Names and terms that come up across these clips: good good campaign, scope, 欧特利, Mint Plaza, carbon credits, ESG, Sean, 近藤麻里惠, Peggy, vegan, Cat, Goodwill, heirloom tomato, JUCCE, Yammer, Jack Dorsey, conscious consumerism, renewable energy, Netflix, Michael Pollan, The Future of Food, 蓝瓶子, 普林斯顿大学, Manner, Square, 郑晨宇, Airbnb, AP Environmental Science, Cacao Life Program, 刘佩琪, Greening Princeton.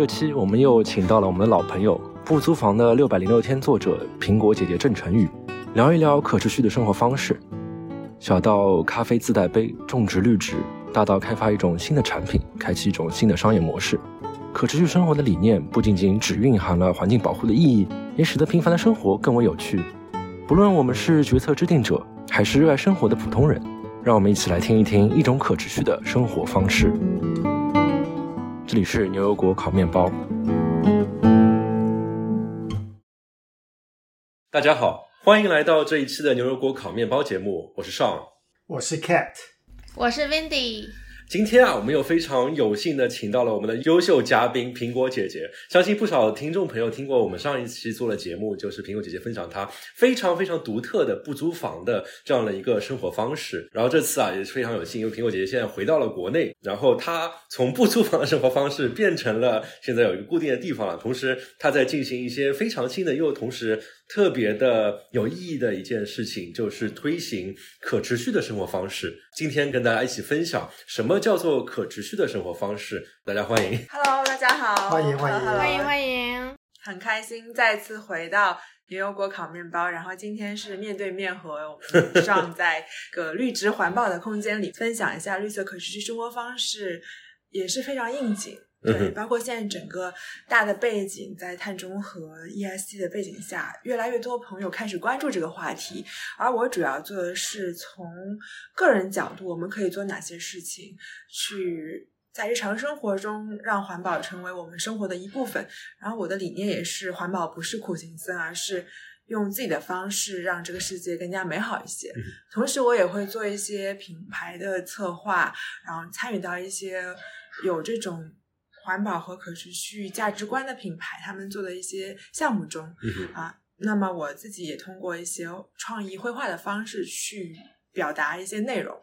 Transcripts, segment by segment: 这期我们又请到了我们的老朋友不租房的606天作者苹果姐姐郑晨宇，聊一聊可持续的生活方式，小到咖啡自带杯种植绿植，大到开发一种新的产品，开启一种新的商业模式。可持续生活的理念不仅仅只蕴含了环境保护的意义，也使得平凡的生活更为有趣。不论我们是决策制定者还是热爱生活的普通人，让我们一起来听一听一种可持续的生活方式。这里是牛油果烤面包。大家好，欢迎来到这一期的牛油果烤面包节目，我是 Sean， 我是 Cat， 我是 Vindy。今天我们又非常有幸的请到了我们的优秀嘉宾苹果姐姐。相信不少听众朋友听过我们上一期做的节目，就是苹果姐姐分享她非常非常独特的不租房的这样的一个生活方式。然后这次也是非常有幸，因为苹果姐姐现在回到了国内，然后她从不租房的生活方式变成了现在有一个固定的地方了，同时她在进行一些非常新的又同时特别的有意义的一件事情，就是推行可持续的生活方式。今天跟大家一起分享什么叫做可持续的生活方式，大家欢迎。 Hello， 大家好，欢迎欢迎欢迎欢迎，很开心再次回到牛油果烤面包，然后今天是面对面和我们上在个绿植环保的空间里分享一下绿色可持续生活方式，也是非常应景。对，包括现在整个大的背景在碳中和 ESG 的背景下，越来越多朋友开始关注这个话题，而我主要做的是从个人角度我们可以做哪些事情去在日常生活中让环保成为我们生活的一部分。然后我的理念也是环保不是苦行僧，而是用自己的方式让这个世界更加美好一些。同时我也会做一些品牌的策划，然后参与到一些有这种环保和可持续价值观的品牌他们做的一些项目中那么我自己也通过一些创意绘画的方式去表达一些内容。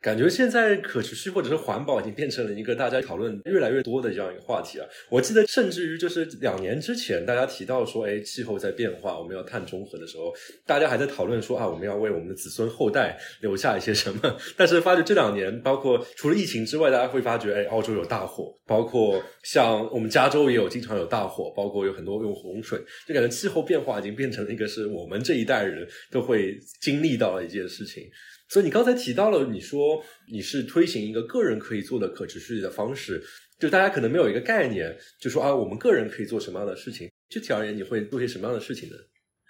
感觉现在可持续或者是环保已经变成了一个大家讨论越来越多的这样一个话题啊。我记得甚至于就是2年之前大家提到说气候在变化，我们要碳中和的时候，大家还在讨论说我们要为我们的子孙后代留下一些什么。但是发觉这2年包括除了疫情之外，大家会发觉澳洲有大火，包括像我们加州也有经常有大火，包括有很多用洪水，就感觉气候变化已经变成了一个是我们这一代人都会经历到的一件事情。所以你刚才提到了，你说你是推行一个个人可以做的可持续的方式，就大家可能没有一个概念，就说我们个人可以做什么样的事情，具体而言你会做些什么样的事情呢？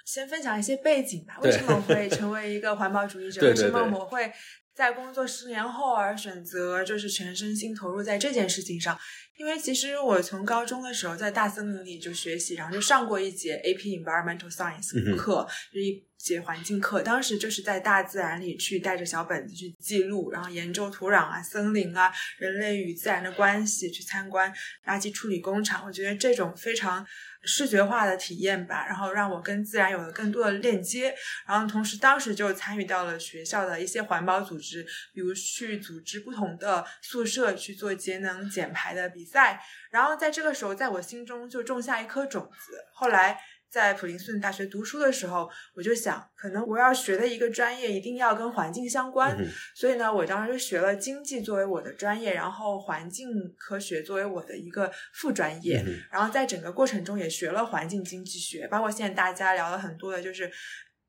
先分享一些背景吧，为什么我会成为一个环保主义者？为什么我会在工作10年后而选择就是全身心投入在这件事情上？因为其实我从高中的时候在大森林里就学习，然后就上过一节 AP Environmental Science 课，一节环境课，当时就是在大自然里去带着小本子去记录，然后研究土壤森林人类与自然的关系，去参观垃圾处理工厂。我觉得这种非常视觉化的体验吧，然后让我跟自然有了更多的链接。然后同时当时就参与到了学校的一些环保组织，比如去组织不同的宿舍去做节能减排的比赛。然后在这个时候在我心中就种下一颗种子，后来在普林斯顿大学读书的时候，我就想可能我要学的一个专业一定要跟环境相关，所以呢我当时就学了经济作为我的专业，然后环境科学作为我的一个副专业，然后在整个过程中也学了环境经济学，包括现在大家聊了很多的就是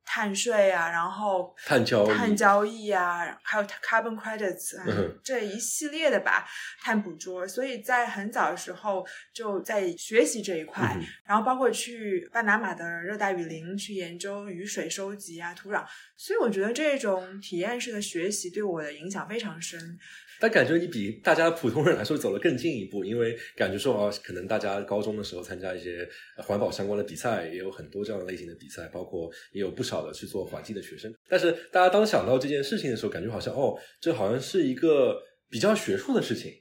碳税然后碳交易还有 carbon credits 这一系列的吧，碳捕捉。所以在很早的时候就在学习这一块，然后包括去巴拿马的热带雨林去研究雨水收集土壤。所以我觉得这种体验式的学习对我的影响非常深。但感觉你比大家普通人来说走了更进一步，因为感觉说可能大家高中的时候参加一些环保相关的比赛，也有很多这样的类型的比赛，包括也有不少的去做环境的学生。但是大家当想到这件事情的时候，感觉好像这好像是一个比较学术的事情，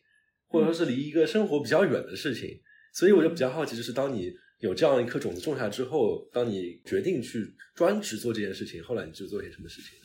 或者说是离一个生活比较远的事情。所以我就比较好奇，就是当你有这样一颗种子种下之后，当你决定去专职做这件事情，后来你就做些什么事情？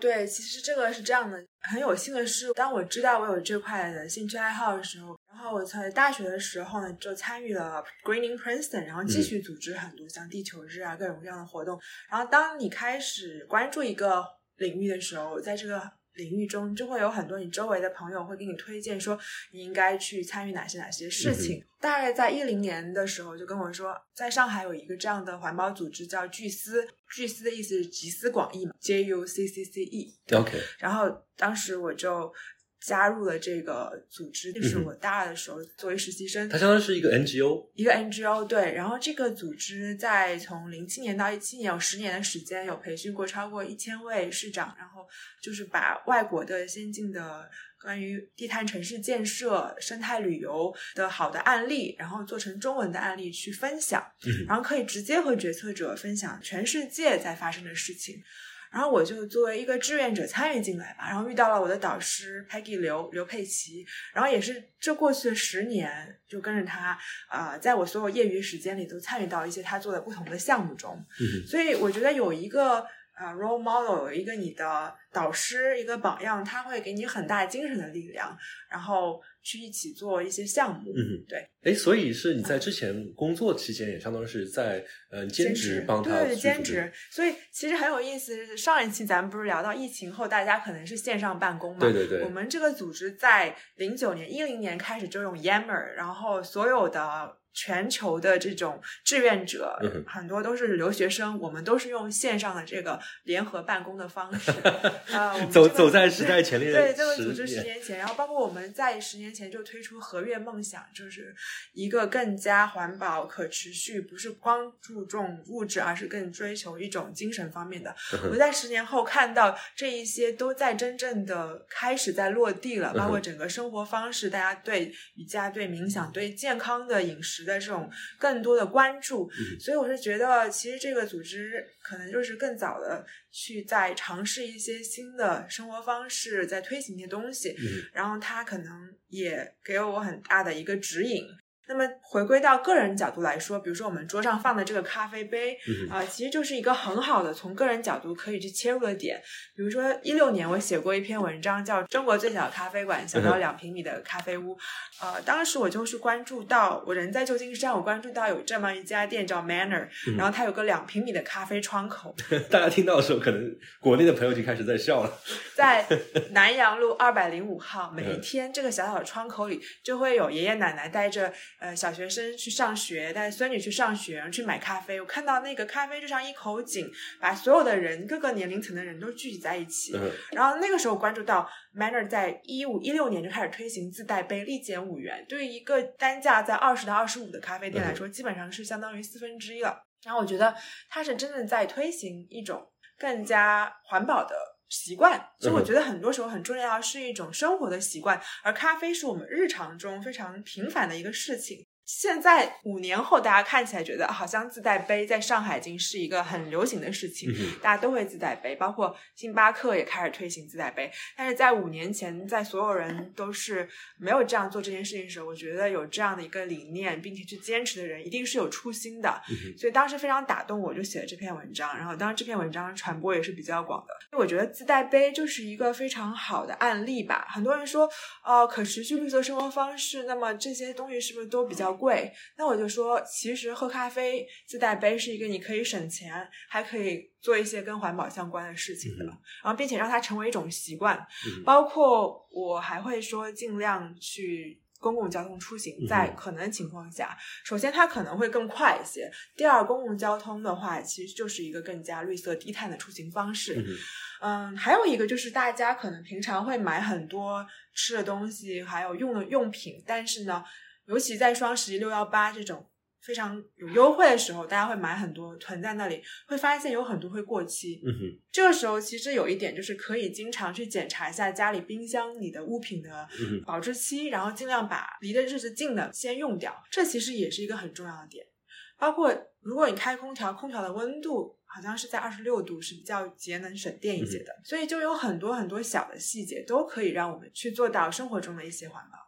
对，其实这个是这样的，很有幸的是当我知道我有这块的兴趣爱好的时候，然后我在大学的时候呢就参与了 Greening Princeton， 然后继续组织很多像地球日各种各样的活动。然后当你开始关注一个领域的时候，在这个领域中，就会有很多你周围的朋友会给你推荐说你应该去参与哪些事情。大概在2010年的时候就跟我说，在上海有一个这样的环保组织叫JUCCE的意思是集思广益嘛 JUCCE OK。 然后当时我就加入了这个组织，就是我大二的时候作为实习生。它相当于是一个 NGO， 对。然后这个组织在从07年到17年有10年的时间，有培训过超过1000位市长，然后就是把外国的先进的关于低碳城市建设、生态旅游的好的案例，然后做成中文的案例去分享，然后可以直接和决策者分享全世界在发生的事情。然后我就作为一个志愿者参与进来吧，然后遇到了我的导师 Peggy 刘佩琪，然后也是这过去的10年就跟着他在我所有业余时间里都参与到一些他做的不同的项目中。所以我觉得有一个role model， 有一个你的导师，一个榜样，他会给你很大精神的力量，然后去一起做一些项目。对，所以是你在之前工作期间也相当于是在兼职帮他。对，兼职。所以其实很有意思，上一期咱们不是聊到疫情后大家可能是线上办公嘛？对。我们这个组织在10年开始就用 Yammer， 然后所有的全球的这种志愿者很多都是留学生，我们都是用线上的这个联合办公的方式走在时代前列。对，这个组织10年前，然后包括我们在10年前就推出和悦梦想，就是一个更加环保可持续，不是光注重物质，而是更追求一种精神方面的。我在10年后看到这一些都在真正的开始在落地了，包括整个生活方式，大家对瑜伽、对冥想、对健康的饮食的这种更多的关注。所以我是觉得其实这个组织可能就是更早的去在尝试一些新的生活方式，在推行一些东西，然后它可能也给我很大的一个指引。那么回归到个人角度来说，比如说我们桌上放的这个咖啡杯其实就是一个很好的从个人角度可以去切入的点。比如说16年我写过一篇文章叫《中国最小的咖啡馆，小到2平米的咖啡屋》。当时我就是关注到，我人在旧金山，我关注到有这么一家店叫 Manner， 然后它有个2平米的咖啡窗口。大家听到的时候可能国内的朋友就开始在笑了。在南洋路205号，每一天这个小小的窗口里就会有爷爷奶奶带着小学生去上学，带孙女去上学，然后去买咖啡。我看到那个咖啡就像一口井，把所有的人，各个年龄层的人都聚集在一起。然后那个时候关注到 Manner 在15、16年就开始推行自带杯，立减5元，对于一个单价在20到25的咖啡店来说，基本上是相当于1/4了。然后我觉得它是真的在推行一种更加环保的习惯，所以我觉得很多时候很重要是一种生活的习惯，而咖啡是我们日常中非常平凡的一个事情。现在5年后大家看起来觉得好像自带杯在上海已经是一个很流行的事情，大家都会自带杯，包括星巴克也开始推行自带杯。但是在5年前，在所有人都是没有这样做这件事情的时候，我觉得有这样的一个理念并且去坚持的人一定是有初心的。所以当时非常打动我，就写了这篇文章，然后当时这篇文章传播也是比较广的。因为我觉得自带杯就是一个非常好的案例吧。很多人说可持续绿色生活方式，那么这些东西是不是都比较贵？那我就说其实喝咖啡自带杯是一个你可以省钱还可以做一些跟环保相关的事情的，然后并且让它成为一种习惯。包括我还会说尽量去公共交通出行，在可能情况下，首先它可能会更快一些，第二公共交通的话其实就是一个更加绿色低碳的出行方式。还有一个就是大家可能平常会买很多吃的东西还有用的用品，但是呢尤其在双11、618这种非常有优惠的时候，大家会买很多囤在那里，会发现有很多会过期。这个时候其实有一点就是可以经常去检查一下家里冰箱里的物品的保质期，然后尽量把离的日子近的先用掉，这其实也是一个很重要的点。包括如果你开空调，空调的温度好像是在26度，是比较节能省电一些的。所以就有很多很多小的细节都可以让我们去做到生活中的一些环保。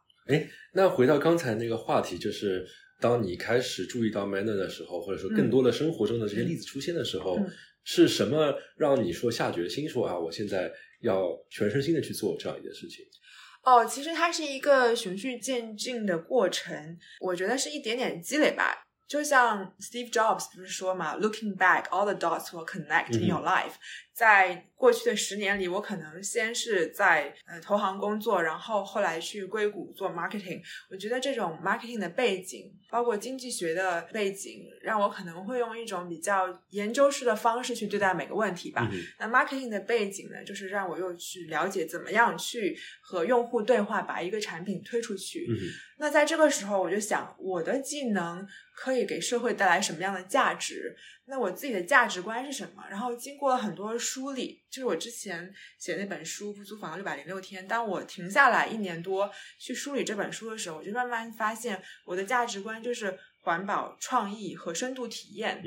那回到刚才那个话题，就是当你开始注意到 Manner 的时候，或者说更多的生活中的这些例子出现的时候，是什么让你说下决心说我现在要全身心的去做这样一件事情？其实它是一个循序渐进的过程，我觉得是一点点积累吧。就像 Steve Jobs 不是说嘛 Looking back all the dots will connect in your life，在过去的10年里，我可能先是在投行工作，然后后来去硅谷做 marketing。 我觉得这种 marketing 的背景，包括经济学的背景，让我可能会用一种比较研究式的方式去对待每个问题吧。那 marketing 的背景呢，就是让我又去了解怎么样去和用户对话，把一个产品推出去。那在这个时候我就想，我的技能可以给社会带来什么样的价值，那我自己的价值观是什么。然后经过了很多梳理，就是我之前写那本书《不租房606天》，当我停下来1年多去梳理这本书的时候，我就慢慢发现我的价值观就是环保、创意和深度体验。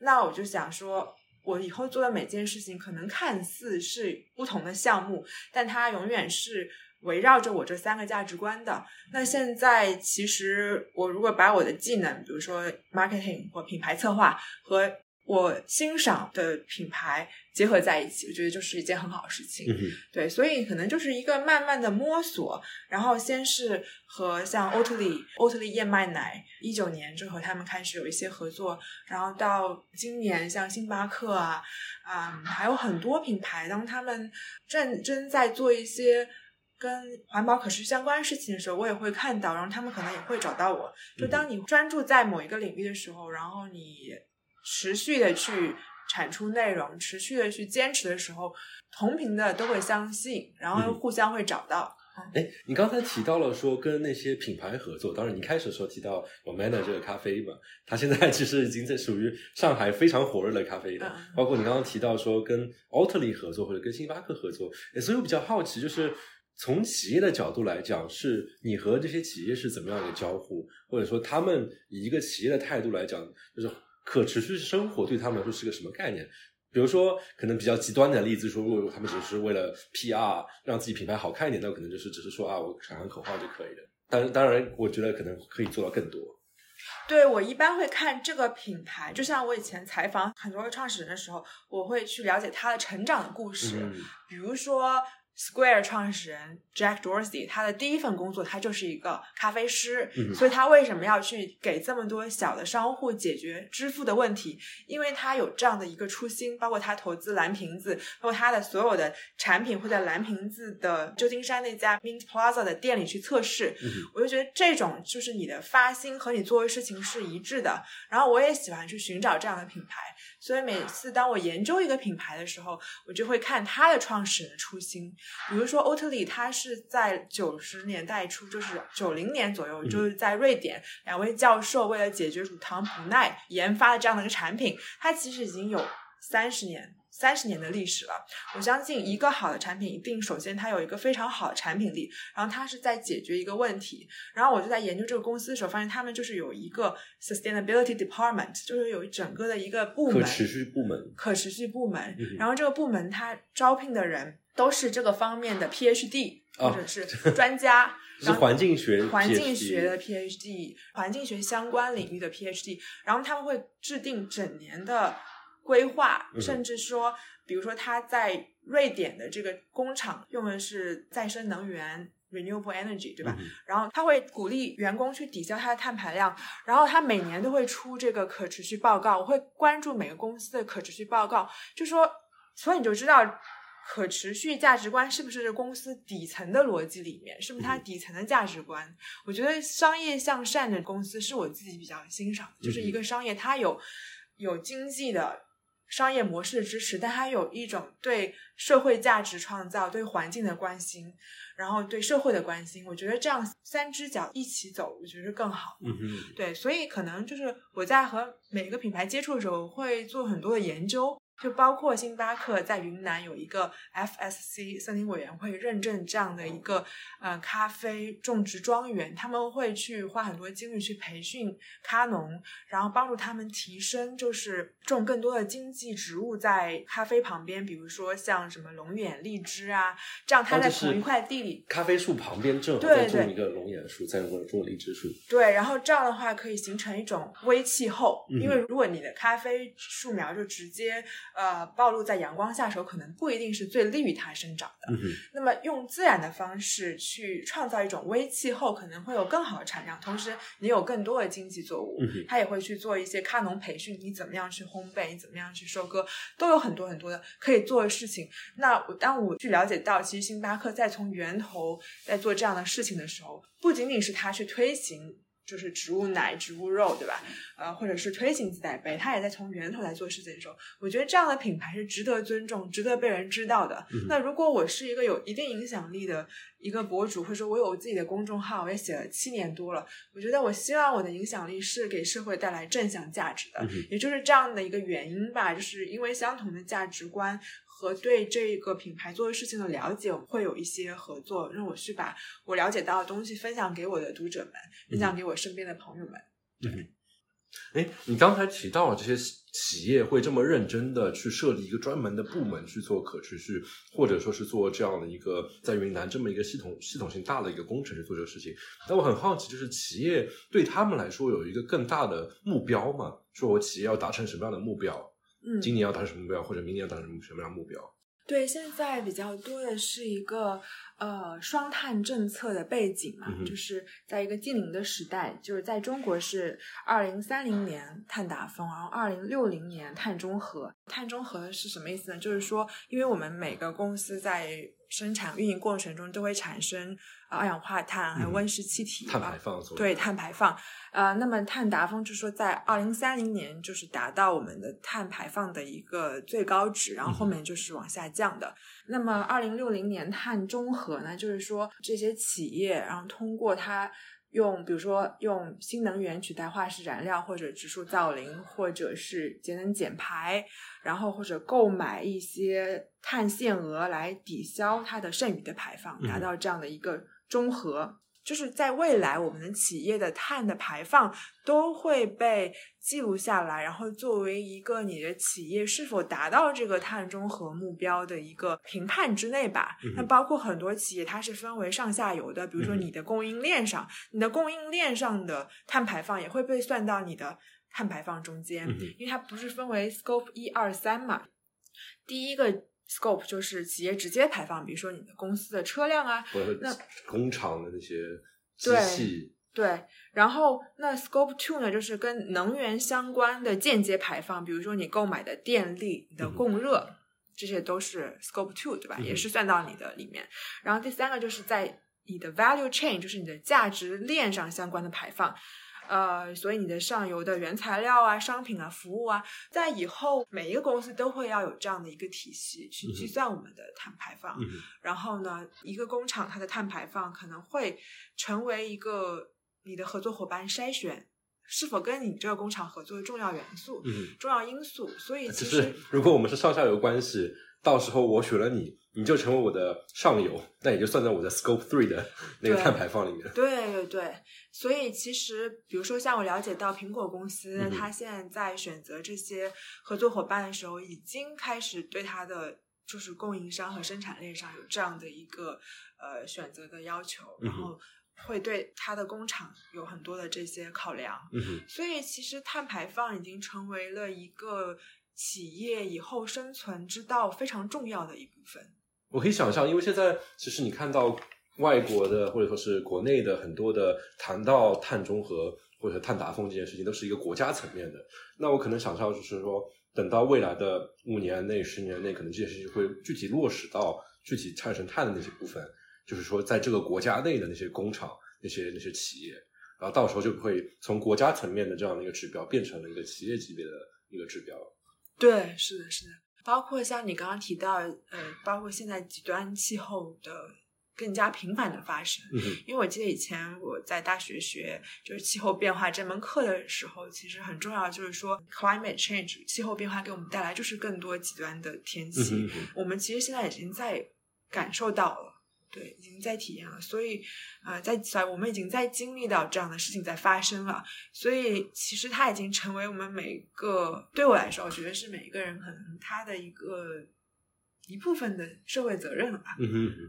那我就想说，我以后做的每件事情可能看似是不同的项目，但它永远是围绕着我这3个价值观的。那现在其实我如果把我的技能，比如说 marketing 或品牌策划和我欣赏的品牌结合在一起，我觉得就是一件很好的事情。对，所以可能就是一个慢慢的摸索，然后先是和像欧特利燕麦奶19年就和他们开始有一些合作，然后到今年像星巴克还有很多品牌，当他们认真在做一些跟环保可持续相关的事情的时候，我也会看到，然后他们可能也会找到我。就当你专注在某一个领域的时候，然后你持续的去产出内容，持续的去坚持的时候，同频的都会相信，然后互相会找到。你刚才提到了说跟那些品牌合作，当然你开始说提到我 Manner 这个咖啡嘛，它现在其实已经在属于上海非常火热的咖啡了，包括你刚刚提到说跟奥特利合作或者跟星巴克合作。所以我比较好奇，就是从企业的角度来讲，是你和这些企业是怎么样的交互，或者说他们以一个企业的态度来讲，就是可持续生活对他们来说是个什么概念。比如说可能比较极端的例子，说如果他们只是为了 PR 让自己品牌好看一点，那可能就是只是说我喊喊口号就可以了。当然我觉得可能可以做到更多。对，我一般会看这个品牌，就像我以前采访很多创始人的时候，我会去了解他的成长的故事。比如说 Square 创始人 Jack Dorsey， 他的第一份工作他就是一个咖啡师，所以他为什么要去给这么多小的商户解决支付的问题，因为他有这样的一个初心。包括他投资蓝瓶子，包括他的所有的产品会在蓝瓶子的旧金山那家 Mint Plaza 的店里去测试。我就觉得这种就是你的发心和你做的事情是一致的，然后我也喜欢去寻找这样的品牌。所以每次当我研究一个品牌的时候，我就会看他的创始人的初心。比如说欧特利，他是在90年代初，就是90年左右，就是在瑞典2位教授为了解决乳糖不耐研发的这样的一个产品。它其实已经有30年的历史了。我相信一个好的产品一定首先它有一个非常好的产品力，然后它是在解决一个问题。然后我就在研究这个公司的时候发现，他们就是有一个 sustainability department， 就是有整个的一个部门，可持续部门。然后这个部门它招聘的人都是这个方面的 PhD 或者是专家，是环境学的 PhD， 环境学相关领域的 PhD。 然后他们会制定整年的规划，甚至说比如说他在瑞典的这个工厂用的是再生能源， renewable energy， 对吧？然后他会鼓励员工去抵消他的碳排量，然后他每年都会出这个可持续报告。我会关注每个公司的可持续报告，就说所以你就知道可持续价值观是不是这公司底层的逻辑里面，是不是它底层的价值观。我觉得商业向善的公司是我自己比较欣赏的，就是一个商业它有经济的商业模式的支持，但它有一种对社会价值创造、对环境的关心，然后对社会的关心。我觉得这样三只脚一起走，我觉得是更好。对，所以可能就是我在和每个品牌接触的时候会做很多的研究，就包括星巴克在云南有一个 FSC 森林委员会认证这样的一个咖啡种植庄园，他们会去花很多精力去培训咖农，然后帮助他们提升，就是种更多的经济植物在咖啡旁边，比如说像什么龙眼、荔枝啊，这样他在同一块地里，咖啡树旁边正好在种一个龙眼树，在种荔枝树。对，然后这样的话可以形成一种微气候，因为如果你的咖啡树苗就直接暴露在阳光下的时候，可能不一定是最利于它生长的。那么用自然的方式去创造一种微气候，可能会有更好的产量，同时你有更多的经济作物。它也会去做一些咖农培训，你怎么样去烘焙，你怎么样去收割，都有很多很多的可以做的事情。那当我去了解到其实星巴克在从源头在做这样的事情的时候，不仅仅是它去推行就是植物奶、植物肉，对吧？或者是推行自带杯，它也在从源头来做事情的时候，我觉得这样的品牌是值得尊重、值得被人知道的。那如果我是一个有一定影响力的一个博主，或者说我有自己的公众号，我也写了7年多了，我觉得我希望我的影响力是给社会带来正向价值的，也就是这样的一个原因吧，就是因为相同的价值观和对这个品牌做的事情的了解，我会有一些合作，让我去把我了解到的东西分享给我的读者们，分享给我身边的朋友们。你刚才提到这些企业会这么认真的去设立一个专门的部门去做可持续，或者说是做这样的一个在云南这么一个系统性大的一个工程去做这个事情，但我很好奇，就是企业对他们来说有一个更大的目标吗？说我企业要达成什么样的目标，今年要达成什么目标，或者明年要达成什么样的目标？对，现在比较多的是一个双碳政策的背景嘛，就是在一个近零的时代，就是在中国是2030年碳达峰，然后2060年碳中和。碳中和是什么意思呢？就是说，因为我们每个公司在生产运营过程中都会产生二氧化碳还有温室气体，碳排放，对，碳排放。那么碳达峰就是说在2030年就是达到我们的碳排放的一个最高值，然后后面就是往下降的。那么2060年碳中和呢，就是说这些企业然后通过它用比如说用新能源取代化石燃料，或者植树造林，或者是节能减排，然后或者购买一些碳限额来抵消它的剩余的排放，达到这样的一个中和。就是在未来我们的企业的碳的排放都会被记录下来，然后作为一个你的企业是否达到这个碳中和目标的一个评判之内吧。那包括很多企业它是分为上下游的，比如说你的供应链上，你的供应链上的碳排放也会被算到你的碳排放中间，因为它不是分为 scope 1、2、3 嘛。第一个scope 就是企业直接排放，比如说你的公司的车辆啊，或者工厂的那些机器， 对，然后那 scope 2 呢，就是跟能源相关的间接排放，比如说你购买的电力、你的供热，这些都是 scope 2， 对吧？也是算到你的里面。然后第三个就是在你的 value chain， 就是你的价值链上相关的排放。所以你的上游的原材料啊、商品啊、服务啊，在以后每一个公司都会要有这样的一个体系去计算我们的碳排放。然后呢，一个工厂它的碳排放可能会成为一个你的合作伙伴筛选是否跟你这个工厂合作的重要元素、重要因素。所以其实如果我们是上下游关系，到时候我选了你，你就成为我的上游，那也就算在我的 scope 3的那个碳排放里面。对对对，所以其实比如说像我了解到苹果公司，它现在在选择这些合作伙伴的时候，已经开始对它的就是供应商和生产链上有这样的一个选择的要求，然后会对它的工厂有很多的这些考量。所以其实碳排放已经成为了一个企业以后生存之道非常重要的一部分。我可以想象，因为现在其实你看到外国的或者说是国内的很多的谈到碳中和或者碳达峰这件事情，都是一个国家层面的。那我可能想象就是说，等到未来的5年内、10年内，可能这件事情会具体落实到具体产生碳的那些部分，就是说在这个国家内的那些工厂、那些企业，然后到时候就会从国家层面的这样的一个指标变成了一个企业级别的一个指标。对，是的，是的。包括像你刚刚提到包括现在极端气候的更加频繁的发生，因为我记得以前我在大学学就是气候变化这门课的时候，其实很重要就是说 climate change 气候变化给我们带来就是更多极端的天气，我们其实现在已经在感受到了，对，已经在体验了。所以我们已经在经历到这样的事情在发生了，所以其实它已经成为我们每个，对我来说我觉得是每一个人可能他的一部分的社会责任了吧。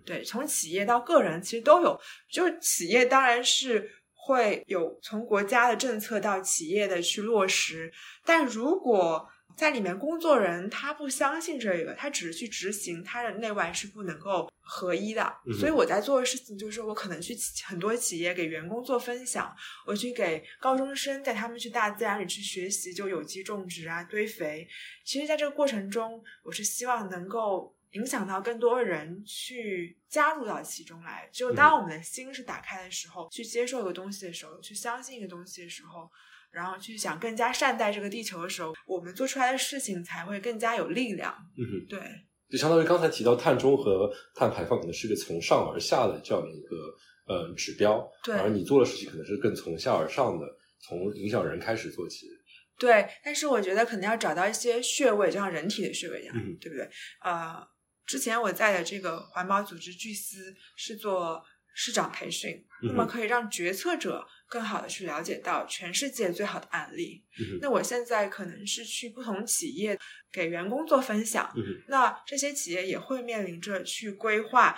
对，从企业到个人其实都有，就是企业当然是会有从国家的政策到企业的去落实，但如果在里面工作人他不相信这个，他只是去执行，他的内外是不能够合一的。所以我在做的事情就是我可能去很多企业给员工做分享，我去给高中生带他们去大自然里去学习，就有机种植啊，堆肥。其实在这个过程中，我是希望能够影响到更多人去加入到其中来。只有当我们的心是打开的时候，去接受一个东西的时候，去相信一个东西的时候，然后去想更加善待这个地球的时候，我们做出来的事情才会更加有力量。嗯，对，就相当于刚才提到碳中和碳排放可能是个从上而下的这样一个指标，对，而你做的事情可能是更从下而上的，从影响人开始做起。对，但是我觉得可能要找到一些穴位，就像人体的穴位一样，对不对？之前我在的这个环保组织JUCCE是做市长培训，那么可以让决策者更好的去了解到全世界最好的案例。那我现在可能是去不同企业给员工做分享，那这些企业也会面临着去规划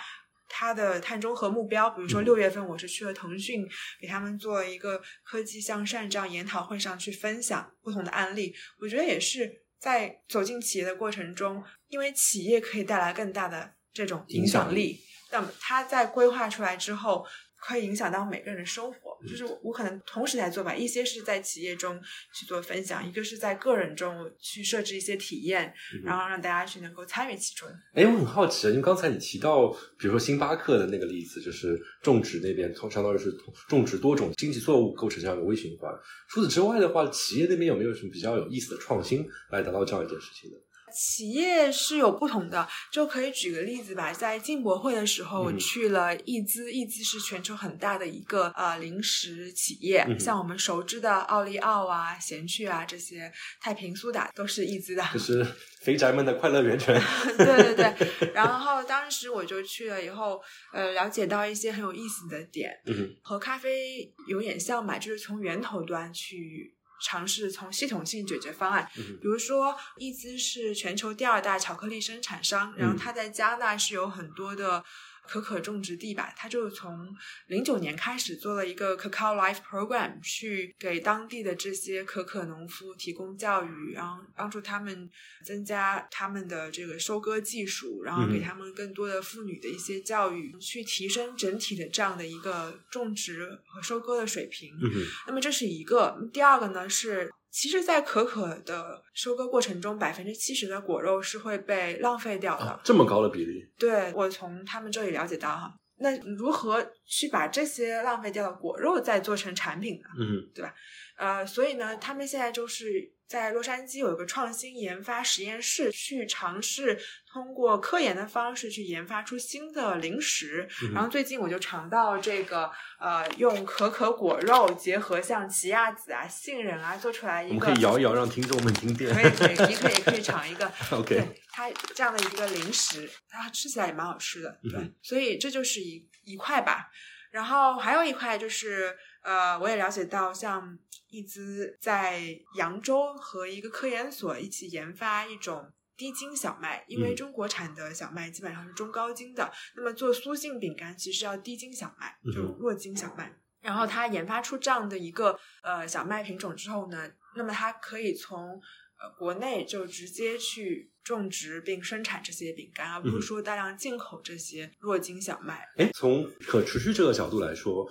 它的碳中和目标。比如说6月份我是去了腾讯，给他们做一个科技向善这样研讨会上去分享不同的案例。我觉得也是在走进企业的过程中，因为企业可以带来更大的这种影响力，那么它在规划出来之后可以影响到每个人的生活。就是我可能同时在做吧，一些是在企业中去做分享，一个是在个人中去设置一些体验，然后让大家去能够参与其中。哎，我很好奇，因为刚才你提到比如说星巴克的那个例子，就是种植那边相当于是种植多种经济作物构成这样一个微循环。除此之外的话，企业那边有没有什么比较有意思的创新来达到这样一件事情呢？企业是有不同的，就可以举个例子吧。在进博会的时候，我去了易滋是全球很大的一个零食企业，像我们熟知的奥利奥啊、闲趣啊，这些太平苏打都是易滋的，就是肥宅们的快乐源泉。对对对。然后当时我就去了以后，了解到一些很有意思的点，和咖啡有点像嘛，就是从源头端去尝试从系统性解决方案。比如说易滋是全球第2大巧克力生产商，然后它在加纳是有很多的可种植地吧，它就从09年开始做了一个 Cacao Life Program， 去给当地的这些可农夫提供教育，然后帮助他们增加他们的这个收割技术，然后给他们更多的妇女的一些教育，去提升整体的这样的一个种植和收割的水平。那么这是一个。第二个呢是，其实在可的收割过程中 70% 的果肉是会被浪费掉的，这么高的比例。对，我从他们这里了解到哈，那如何去把这些浪费掉的果肉再做成产品呢？对吧？所以呢，他们现在就是在洛杉矶有一个创新研发实验室，去尝试通过科研的方式去研发出新的零食。然后最近我就尝到这个用可果肉结合像奇亚籽啊、杏仁啊做出来一个，我们可以摇一摇让听众们听见。可以，你可以尝一个。OK， 对，它这样的一个零食，它吃起来也蛮好吃的。对，所以这就是一块吧。然后还有一块就是我也了解到，像易滋在扬州和一个科研所一起研发一种低筋小麦，因为中国产的小麦基本上是中高筋的，那么做酥性饼干其实要低筋小麦，就弱筋小麦。然后他研发出这样的一个小麦品种之后呢，那么它可以从国内就直接去种植并生产这些饼干，而不是说大量进口这些弱筋小麦。从可持续这个角度来说，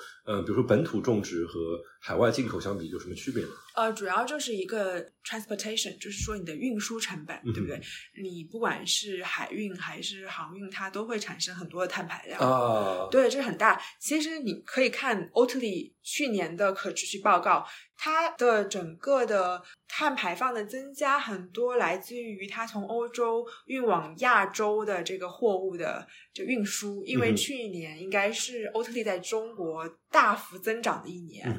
比如说本土种植和海外进口相比有什么区别呢？主要就是一个 transportation， 就是说你的运输成本，对不对？你不管是海运还是航运，它都会产生很多的碳排量。对，这很大。其实你可以看欧特利去年的可持续报告，它的整个的碳排放的增加很多来自于它从欧洲运往亚洲的这个货物的这运输，因为去年应该是欧特利在中国大幅增长的一年，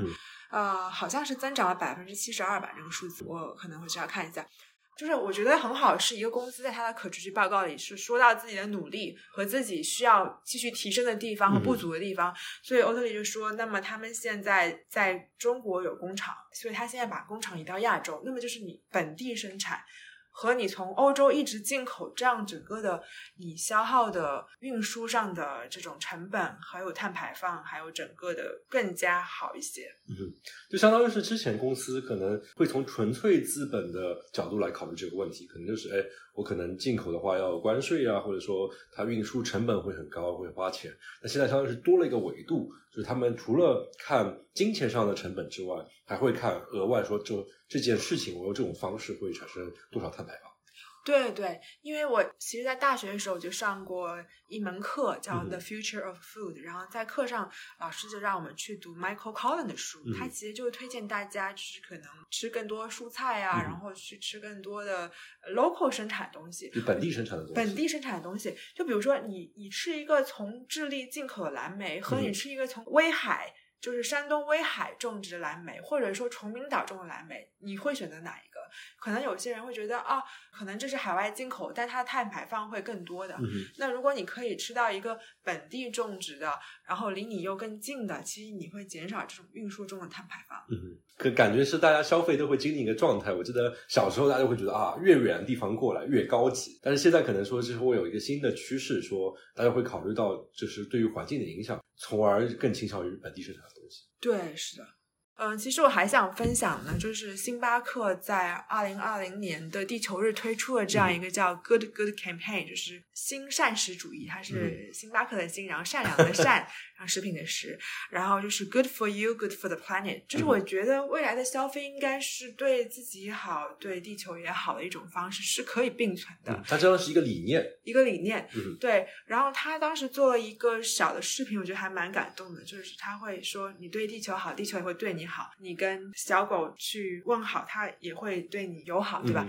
好像是增长了 72% 吧，这个数字我可能会需要看一下。就是我觉得很好，是一个公司在它的可持续报告里是说到自己的努力和自己需要继续提升的地方和不足的地方。所以欧特利就说，那么他们现在在中国有工厂，所以他现在把工厂移到亚洲，那么就是你本地生产。和你从欧洲一直进口这样整个的你消耗的运输上的这种成本，还有碳排放，还有整个的更加好一些。嗯，就相当于是之前公司可能会从纯粹资本的角度来考虑这个问题，可能就是我可能进口的话要关税啊，或者说它运输成本会很高，会花钱。那现在相当于是多了一个维度，就是他们除了看金钱上的成本之外，还会看额外说就这件事情我用这种方式会产生多少碳排放。对对，因为我其实在大学的时候就上过一门课叫 The Future of Food，然后在课上老师就让我们去读 Michael Pollan 的书，他其实就推荐大家就是可能吃更多蔬菜啊，然后去吃更多的 local 生产东西，就本地生产的东西。本地生产的东西，就比如说你吃一个从智利进口的蓝莓，和你吃一个从威海，就是山东威海种植蓝莓，或者说崇明岛种的蓝莓，你会选择哪一个？可能有些人会觉得啊，可能这是海外进口，但它的碳排放会更多的。那如果你可以吃到一个本地种植的，然后离你又更近的，其实你会减少这种运输中的碳排放。可感觉是大家消费都会经历一个状态。我记得小时候大家会觉得啊，越远的地方过来越高级，但是现在可能说是会有一个新的趋势，说大家会考虑到就是对于环境的影响，从而更倾向于本地生产的东西。对，是的。其实我还想分享呢，就是星巴克在2020年的地球日推出了这样一个叫 good good campaign， 就是新膳食主义，它是星巴克的新，然后善良的善，然后食品的食，然后就是 good for you, good for the planet， 就是我觉得未来的消费应该是对自己好，对地球也好的一种方式，是可以并存的。它真的是一个理念，一个理念。对，然后他当时做了一个小的视频，我觉得还蛮感动的，就是他会说你对地球好，地球也会对你好，你跟小狗去问好，它也会对你友好，对吧？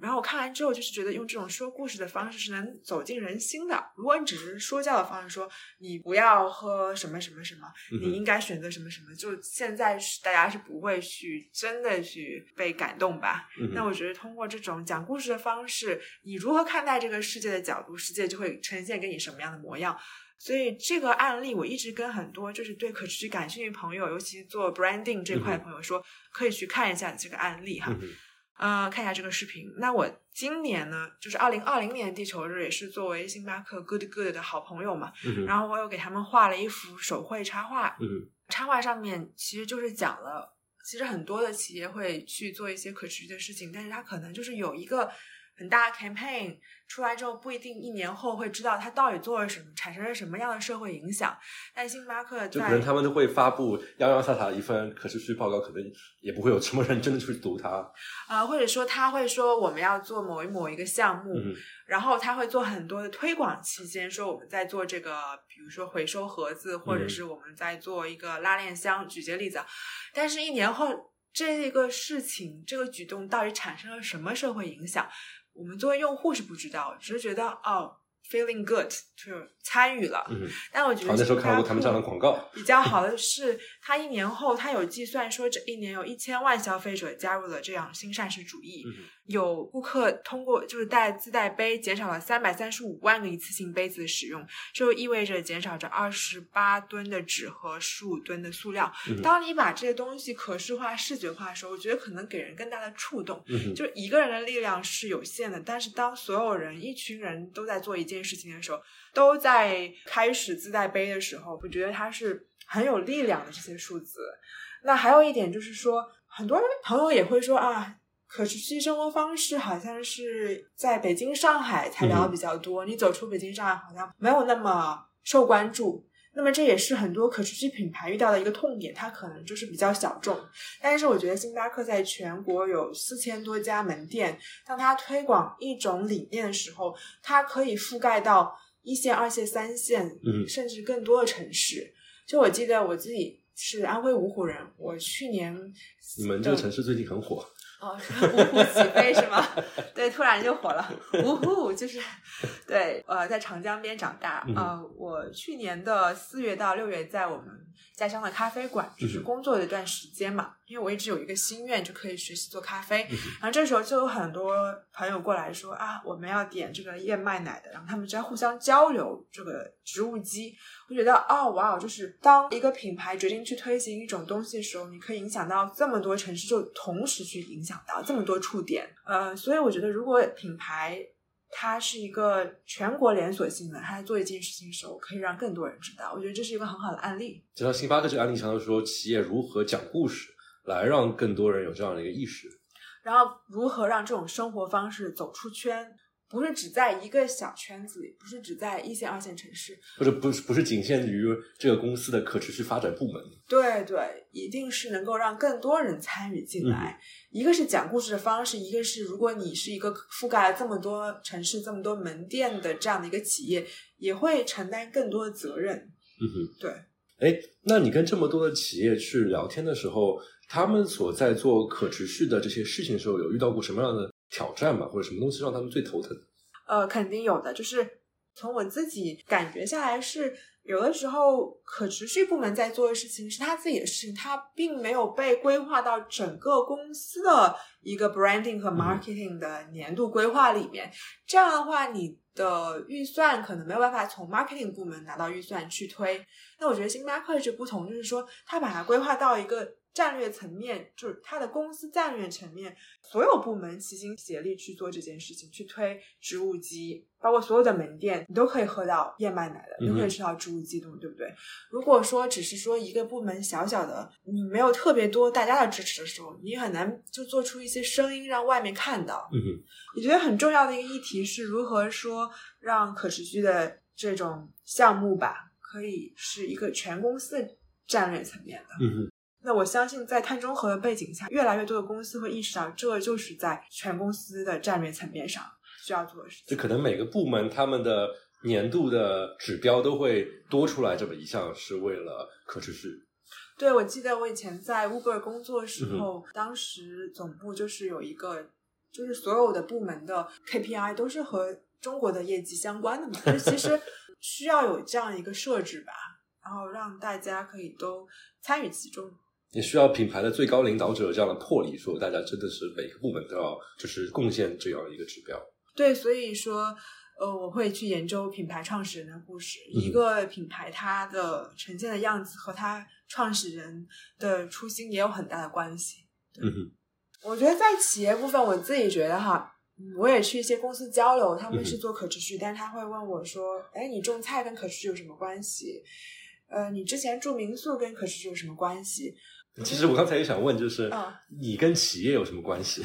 然后我看完之后就是觉得用这种说故事的方式是能走进人心的。如果你只是说教的方式说你不要喝什么什么什么，你应该选择什么什么，就现在大家是不会去真的去被感动吧。那我觉得通过这种讲故事的方式，你如何看待这个世界的角度，世界就会呈现给你什么样的模样。所以这个案例我一直跟很多就是对可持续感兴趣的朋友，尤其做 branding 这块的朋友说，可以去看一下这个案例哈。看一下这个视频。那我今年呢，就是2020年地球日，也是作为星巴克 good good 的好朋友嘛，然后我又给他们画了一幅手绘插画，插画上面其实就是讲了，其实很多的企业会去做一些可持续的事情，但是它可能就是有一个很大的 campaign 出来之后，不一定一年后会知道它到底做了什么，产生了什么样的社会影响。但星巴克就可能他们都会发布洋洋洒洒一份可持续报告，可能也不会有什么人真的去读它。或者说他会说我们要做某一个项目，然后他会做很多的推广，期间说我们在做这个，比如说回收盒子，或者是我们在做一个拉链箱，举些例子。但是一年后这个事情，这个举动到底产生了什么社会影响，我们作为用户是不知道，只是觉得哦 feeling good 就参与了。但我觉得那时候看过他们这样的广告，比较好的是他一年后他有计算说这一年有1000万消费者加入了这样新膳食主义，有顾客通过就是带自带杯减少了335万个一次性杯子的使用，就意味着减少着28吨的纸和15吨的塑料。当你把这些东西可视化视觉化的时候，我觉得可能给人更大的触动。就是一个人的力量是有限的，但是当所有人一群人都在做一件事情的时候，都在开始自带杯的时候，我觉得它是很有力量的这些数字。那还有一点就是说，很多朋友也会说啊，可持续生活方式好像是在北京上海才聊比较多，你走出北京上海好像没有那么受关注。那么这也是很多可持续品牌遇到的一个痛点，它可能就是比较小众。但是我觉得星巴克在全国有4000多家门店，当它推广一种理念的时候，它可以覆盖到1线、2线、3线，甚至更多的城市。就我记得我自己是安徽芜湖人，我去年你们这个城市最近很火。哦，芜湖起飞是吗？对，突然就火了。芜湖就是对，在长江边长大。我去年的4月到6月在我们家乡的咖啡馆就是工作的一段时间嘛，因为我一直有一个心愿，就可以学习做咖啡。然后这时候就有很多朋友过来说啊，我们要点这个燕麦奶的，然后他们就要互相交流这个植物基。我觉得哦哇，就是当一个品牌决定去推行一种东西的时候，你可以影响到这么多城市，就同时去影响想到这么多触点，所以我觉得如果品牌它是一个全国连锁性的，它在做一件事情的时候可以让更多人知道，我觉得这是一个很好的案例。讲到星巴克这个案例，强调说企业如何讲故事来让更多人有这样的一个意识，然后如何让这种生活方式走出圈，不是只在一个小圈子里，不是只在一线二线城市，或者不是仅限于这个公司的可持续发展部门。对对，一定是能够让更多人参与进来，一个是讲故事的方式，一个是如果你是一个覆盖了这么多城市这么多门店的这样的一个企业，也会承担更多的责任。对。诶，那你跟这么多的企业去聊天的时候，他们所在做可持续的这些事情的时候，有遇到过什么样的挑战吧，或者什么东西让他们最头疼？肯定有的，就是从我自己感觉下来是，有的时候可持续部门在做的事情是他自己的事情，他并没有被规划到整个公司的一个 branding 和 marketing 的年度规划里面，这样的话你的预算可能没有办法从 marketing 部门拿到预算去推。那我觉得星巴克是不同，就是说他把它规划到一个战略层面，就是他的公司战略层面，所有部门齐心协力去做这件事情，去推植物基，包括所有的门店你都可以喝到燕麦奶的，你都可以吃到植物基的，对不对？如果说只是说一个部门小小的，你没有特别多大家的支持的时候，你很难就做出一些声音让外面看到。我觉得很重要的一个议题是如何说让可持续的这种项目吧，可以是一个全公司战略层面的。那我相信在碳中和的背景下，越来越多的公司会意识到这就是在全公司的战略层面上需要做的事情。就可能每个部门他们的年度的指标都会多出来这么一项是为了可持续。对，我记得我以前在 Uber 工作的时候，当时总部就是有一个，就是所有的部门的 KPI 都是和中国的业绩相关的嘛，就是其实需要有这样一个设置吧，然后让大家可以都参与其中。也需要品牌的最高领导者这样的魄力，说大家真的是每个部门都要就是贡献这样一个指标。对，所以说我会去研究品牌创始人的故事，一个品牌它的呈现的样子和它创始人的初心也有很大的关系。我觉得在企业部分，我自己觉得哈，我也去一些公司交流，他们是做可持续，但是他会问我说，哎，你种菜跟可持续有什么关系？你之前住民宿跟可持续有什么关系？其实我刚才也想问，就是你跟企业有什么关系？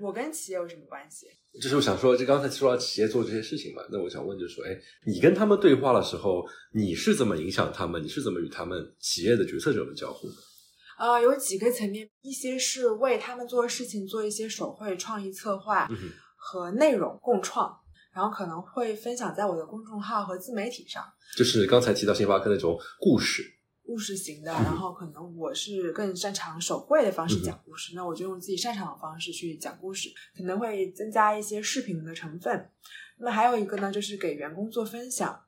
我跟企业有什么关系？就是我想说，就刚才说到企业做这些事情嘛，那我想问就是说，哎，你跟他们对话的时候，你是怎么影响他们？你是怎么与他们企业的决策者们交互的？有几个层面，一些是为他们做事情做一些手绘创意策划和内容共创，然后可能会分享在我的公众号和自媒体上。就是刚才提到星巴克那种故事型的，然后可能我是更擅长手绘的方式讲故事，那我就用自己擅长的方式去讲故事，可能会增加一些视频的成分。那么还有一个呢，就是给员工做分享，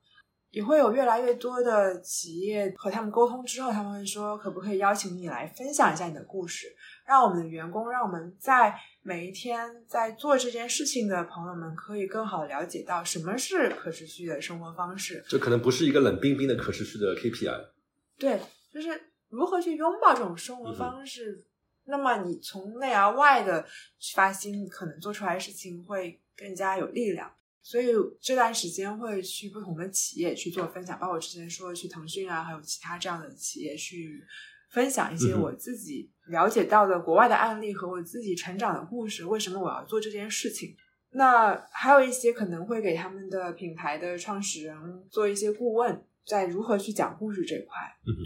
也会有越来越多的企业和他们沟通之后，他们会说可不可以邀请你来分享一下你的故事，让我们的员工，让我们在每一天在做这件事情的朋友们可以更好了解到什么是可持续的生活方式。这可能不是一个冷冰冰的可持续的 KPI。对，就是如何去拥抱这种生活方式，那么你从内而外的发心，可能做出来的事情会更加有力量。所以这段时间会去不同的企业去做分享，包括我之前说的去腾讯啊，还有其他这样的企业去分享一些我自己了解到的国外的案例和我自己成长的故事，为什么我要做这件事情。那还有一些可能会给他们的品牌的创始人做一些顾问，在如何去讲故事这块，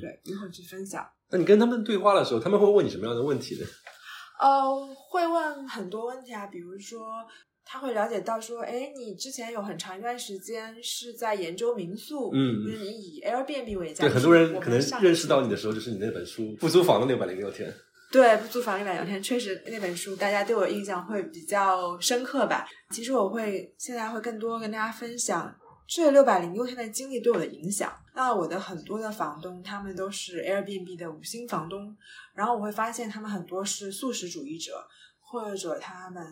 对，如何去分享。那你跟他们对话的时候，他们会问你什么样的问题呢？会问很多问题啊，比如说他会了解到说，哎，你之前有很长一段时间是在研究民宿，就是你以 Airbnb 为家。对，很多人可能认识到你的时候，就是你那本书《不租房的606天》。对，不租房606天，确实那本书大家对我印象会比较深刻吧。其实我会现在会更多跟大家分享这606天的经历对我的影响。那我的很多的房东他们都是 Airbnb 的5星房东，然后我会发现他们很多是素食主义者，或者他们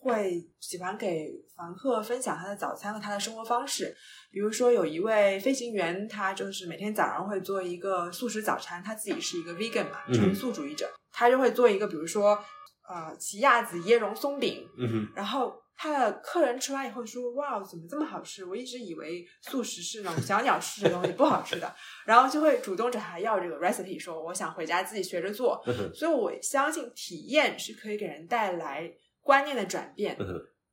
会喜欢给房客分享他的早餐和他的生活方式。比如说有一位飞行员，他就是每天早上会做一个素食早餐，他自己是一个 vegan 嘛，纯素主义者，他就会做一个比如说奇亚籽椰蓉松饼，嗯，然后他的客人吃完以后说，哇，怎么这么好吃，我一直以为素食是那种小鸟吃的东西不好吃的，然后就会主动找他要这个 recipe， 说我想回家自己学着做，所以我相信体验是可以给人带来观念的转变，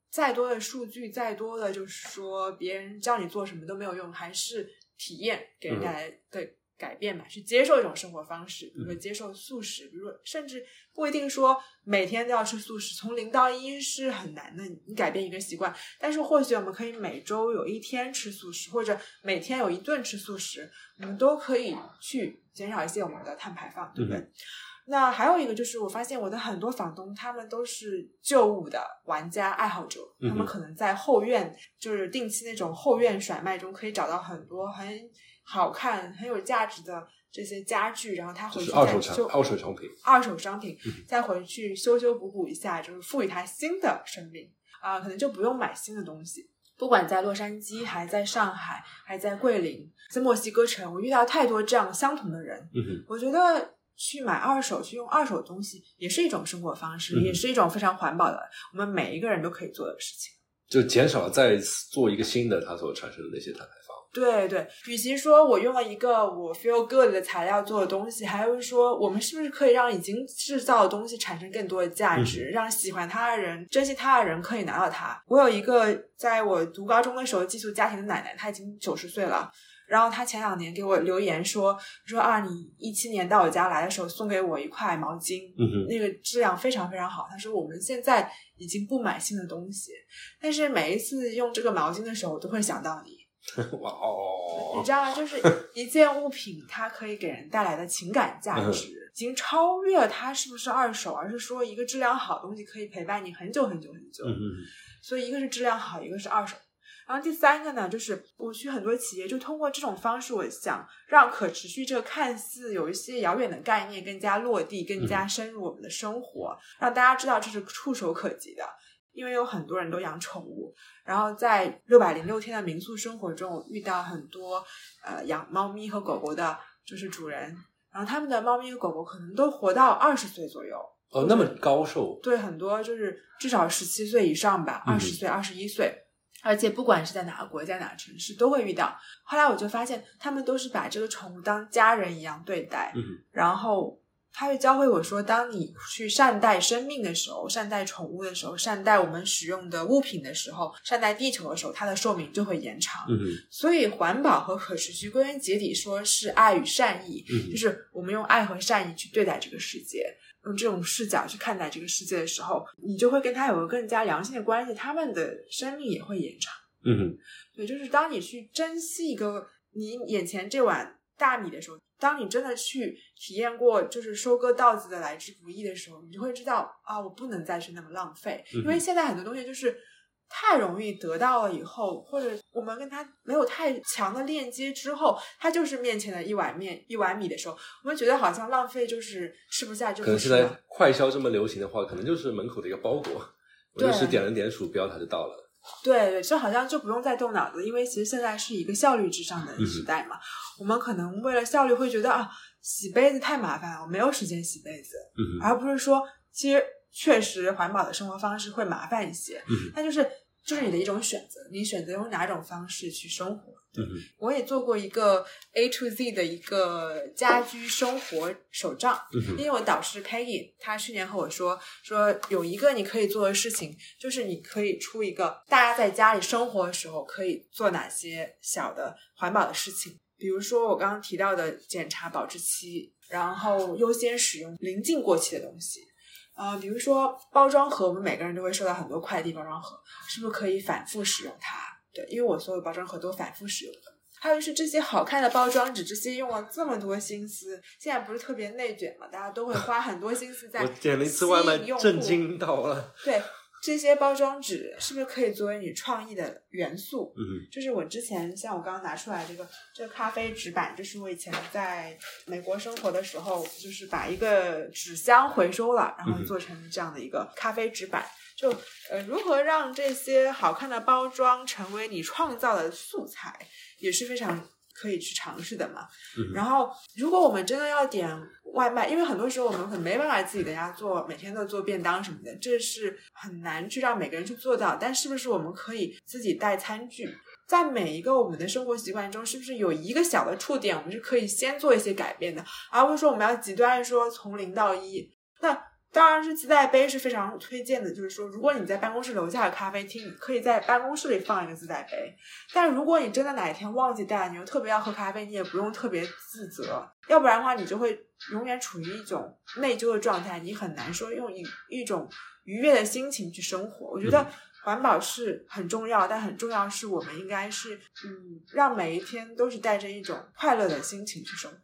再多的数据，再多的就是说别人教你做什么都没有用，还是体验给人带来的改变嘛，去接受一种生活方式，比如说接受素食，比如说甚至不一定说每天都要吃素食，从0到1是很难的，你改变一个习惯，但是或许我们可以每周有一天吃素食，或者每天有一顿吃素食，我们都可以去减少一些我们的碳排放，对不对？那还有一个就是我发现我的很多房东他们都是旧物的玩家爱好者，他们可能在后院就是定期那种后院甩卖中可以找到很多很好看很有价值的这些家具，然后他回去再修，二手商品再回去修修补补一下，就是赋予它新的生命啊，可能就不用买新的东西。不管在洛杉矶还在上海还在桂林在墨西哥城，我遇到太多这样相同的人，我觉得去买二手去用二手东西也是一种生活方式，也是一种非常环保的我们每一个人都可以做的事情，就减少再做一个新的它所产生的那些碳排放。对对，与其说我用了一个我 feel good 的材料做的东西，还有说我们是不是可以让已经制造的东西产生更多的价值，让喜欢它的人珍惜它的人可以拿到它。我有一个在我读高中的时候寄宿家庭的奶奶，她已经90岁了，然后他前2年给我留言说啊，你2017年到我家来的时候送给我一块毛巾，那个质量非常非常好。他说我们现在已经不买新的东西，但是每一次用这个毛巾的时候，我都会想到你。哇哦！你知道吗？就是一件物品，它可以给人带来的情感价值，已经超越了它是不是二手，而是说一个质量好的东西可以陪伴你很久很久很久。所以一个是质量好，一个是二手。然后第三个呢，就是我去很多企业，就通过这种方式，我想让可持续这个看似有一些遥远的概念更加落地，更加深入我们的生活，让大家知道这是触手可及的。因为有很多人都养宠物，然后在606天的民宿生活中，我遇到很多养猫咪和狗狗的就是主人，然后他们的猫咪和狗狗可能都活到20岁左右。哦，那么高寿？对，很多就是至少17岁以上吧，20岁、21岁。而且不管是在哪个国家哪个城市都会遇到。后来我就发现他们都是把这个宠物当家人一样对待，然后他会教会我说，当你去善待生命的时候，善待宠物的时候，善待我们使用的物品的时候，善待地球的时候，它的寿命就会延长。所以环保和可持续归根结底说是爱与善意，就是我们用爱和善意去对待这个世界，用这种视角去看待这个世界的时候，你就会跟他有个更加良性的关系，他们的生命也会延长。对，就是当你去珍惜一个你眼前这碗大米的时候，当你真的去体验过就是收割稻子的来之不易的时候，你就会知道啊，我不能再去那么浪费，因为现在很多东西就是太容易得到了以后，或者我们跟它没有太强的链接之后，它就是面前的一碗面一碗米的时候，我们觉得好像浪费就是吃不下就不吃了。可能现在快消这么流行的话，可能就是门口的一个包裹，我就是点了点鼠标它就到了。对对，这好像就不用再动脑子，因为其实现在是一个效率至上的时代嘛，我们可能为了效率会觉得啊，洗杯子太麻烦了，我没有时间洗杯子，而不是说其实确实环保的生活方式会麻烦一些，但就是你的一种选择，你选择用哪种方式去生活。我也做过一个 A to Z 的一个家居生活手账，因为我导师 Peggy 她去年和我说有一个你可以做的事情，就是你可以出一个大家在家里生活的时候可以做哪些小的环保的事情，比如说我刚刚提到的检查保质期，然后优先使用临近过期的东西，比如说包装盒，我们每个人都会收到很多快递包装盒，是不是可以反复使用它？对，因为我所有包装盒都反复使用的。还有就是这些好看的包装纸，这些用了这么多心思，现在不是特别内卷嘛，大家都会花很多心思在我点了一次外卖，震惊到了。对，这些包装纸是不是可以作为你创意的元素？就是我之前像我刚刚拿出来这个咖啡纸板，就是我以前在美国生活的时候，就是把一个纸箱回收了，然后做成这样的一个咖啡纸板。就如何让这些好看的包装成为你创造的素材，也是非常可以去尝试的嘛。然后如果我们真的要点外卖，因为很多时候我们可能没办法自己在家做，每天都做便当什么的，这是很难去让每个人去做到，但是不是我们可以自己带餐具，在每一个我们的生活习惯中是不是有一个小的触点我们是可以先做一些改变的，而不是说我们要极端说从零到一。那当然是自带杯是非常推荐的，就是说如果你在办公室楼下的咖啡厅，你可以在办公室里放一个自带杯，但如果你真的哪一天忘记带，你又特别要喝咖啡，你也不用特别自责，要不然的话你就会永远处于一种内疚的状态，你很难说用一种愉悦的心情去生活。我觉得环保是很重要，但很重要是我们应该是让每一天都是带着一种快乐的心情去生活。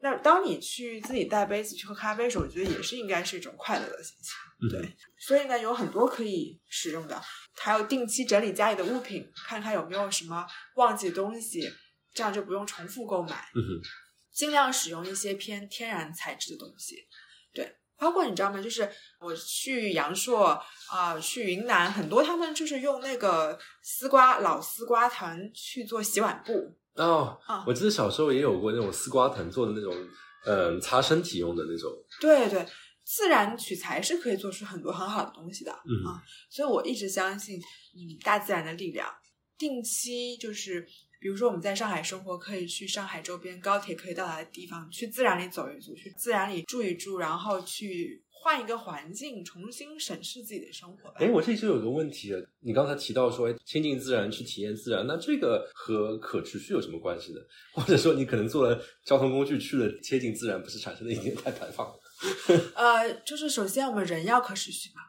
那当你去自己带杯子去喝咖啡的时候，我觉得也是应该是一种快乐的心情。对，所以呢有很多可以使用的，还有定期整理家里的物品，看看有没有什么忘记的东西，这样就不用重复购买。尽量使用一些偏天然材质的东西。对，包括你知道吗，就是我去阳朔去云南，很多他们就是用那个丝瓜老丝瓜藤去做洗碗布。哦，我记得小时候也有过那种丝瓜藤做的那种擦身体用的那种。对对，自然取材是可以做出很多很好的东西的。所以我一直相信大自然的力量。定期就是比如说我们在上海生活，可以去上海周边高铁可以到达的地方，去自然里走一走，去自然里住一住，然后去换一个环境，重新审视自己的生活吧。我这就有个问题，你刚才提到说亲近自然去体验自然，那这个和可持续有什么关系呢？或者说你可能坐了交通工具去了接近自然，不是产生了一定碳排放？就是首先我们人要可持续嘛，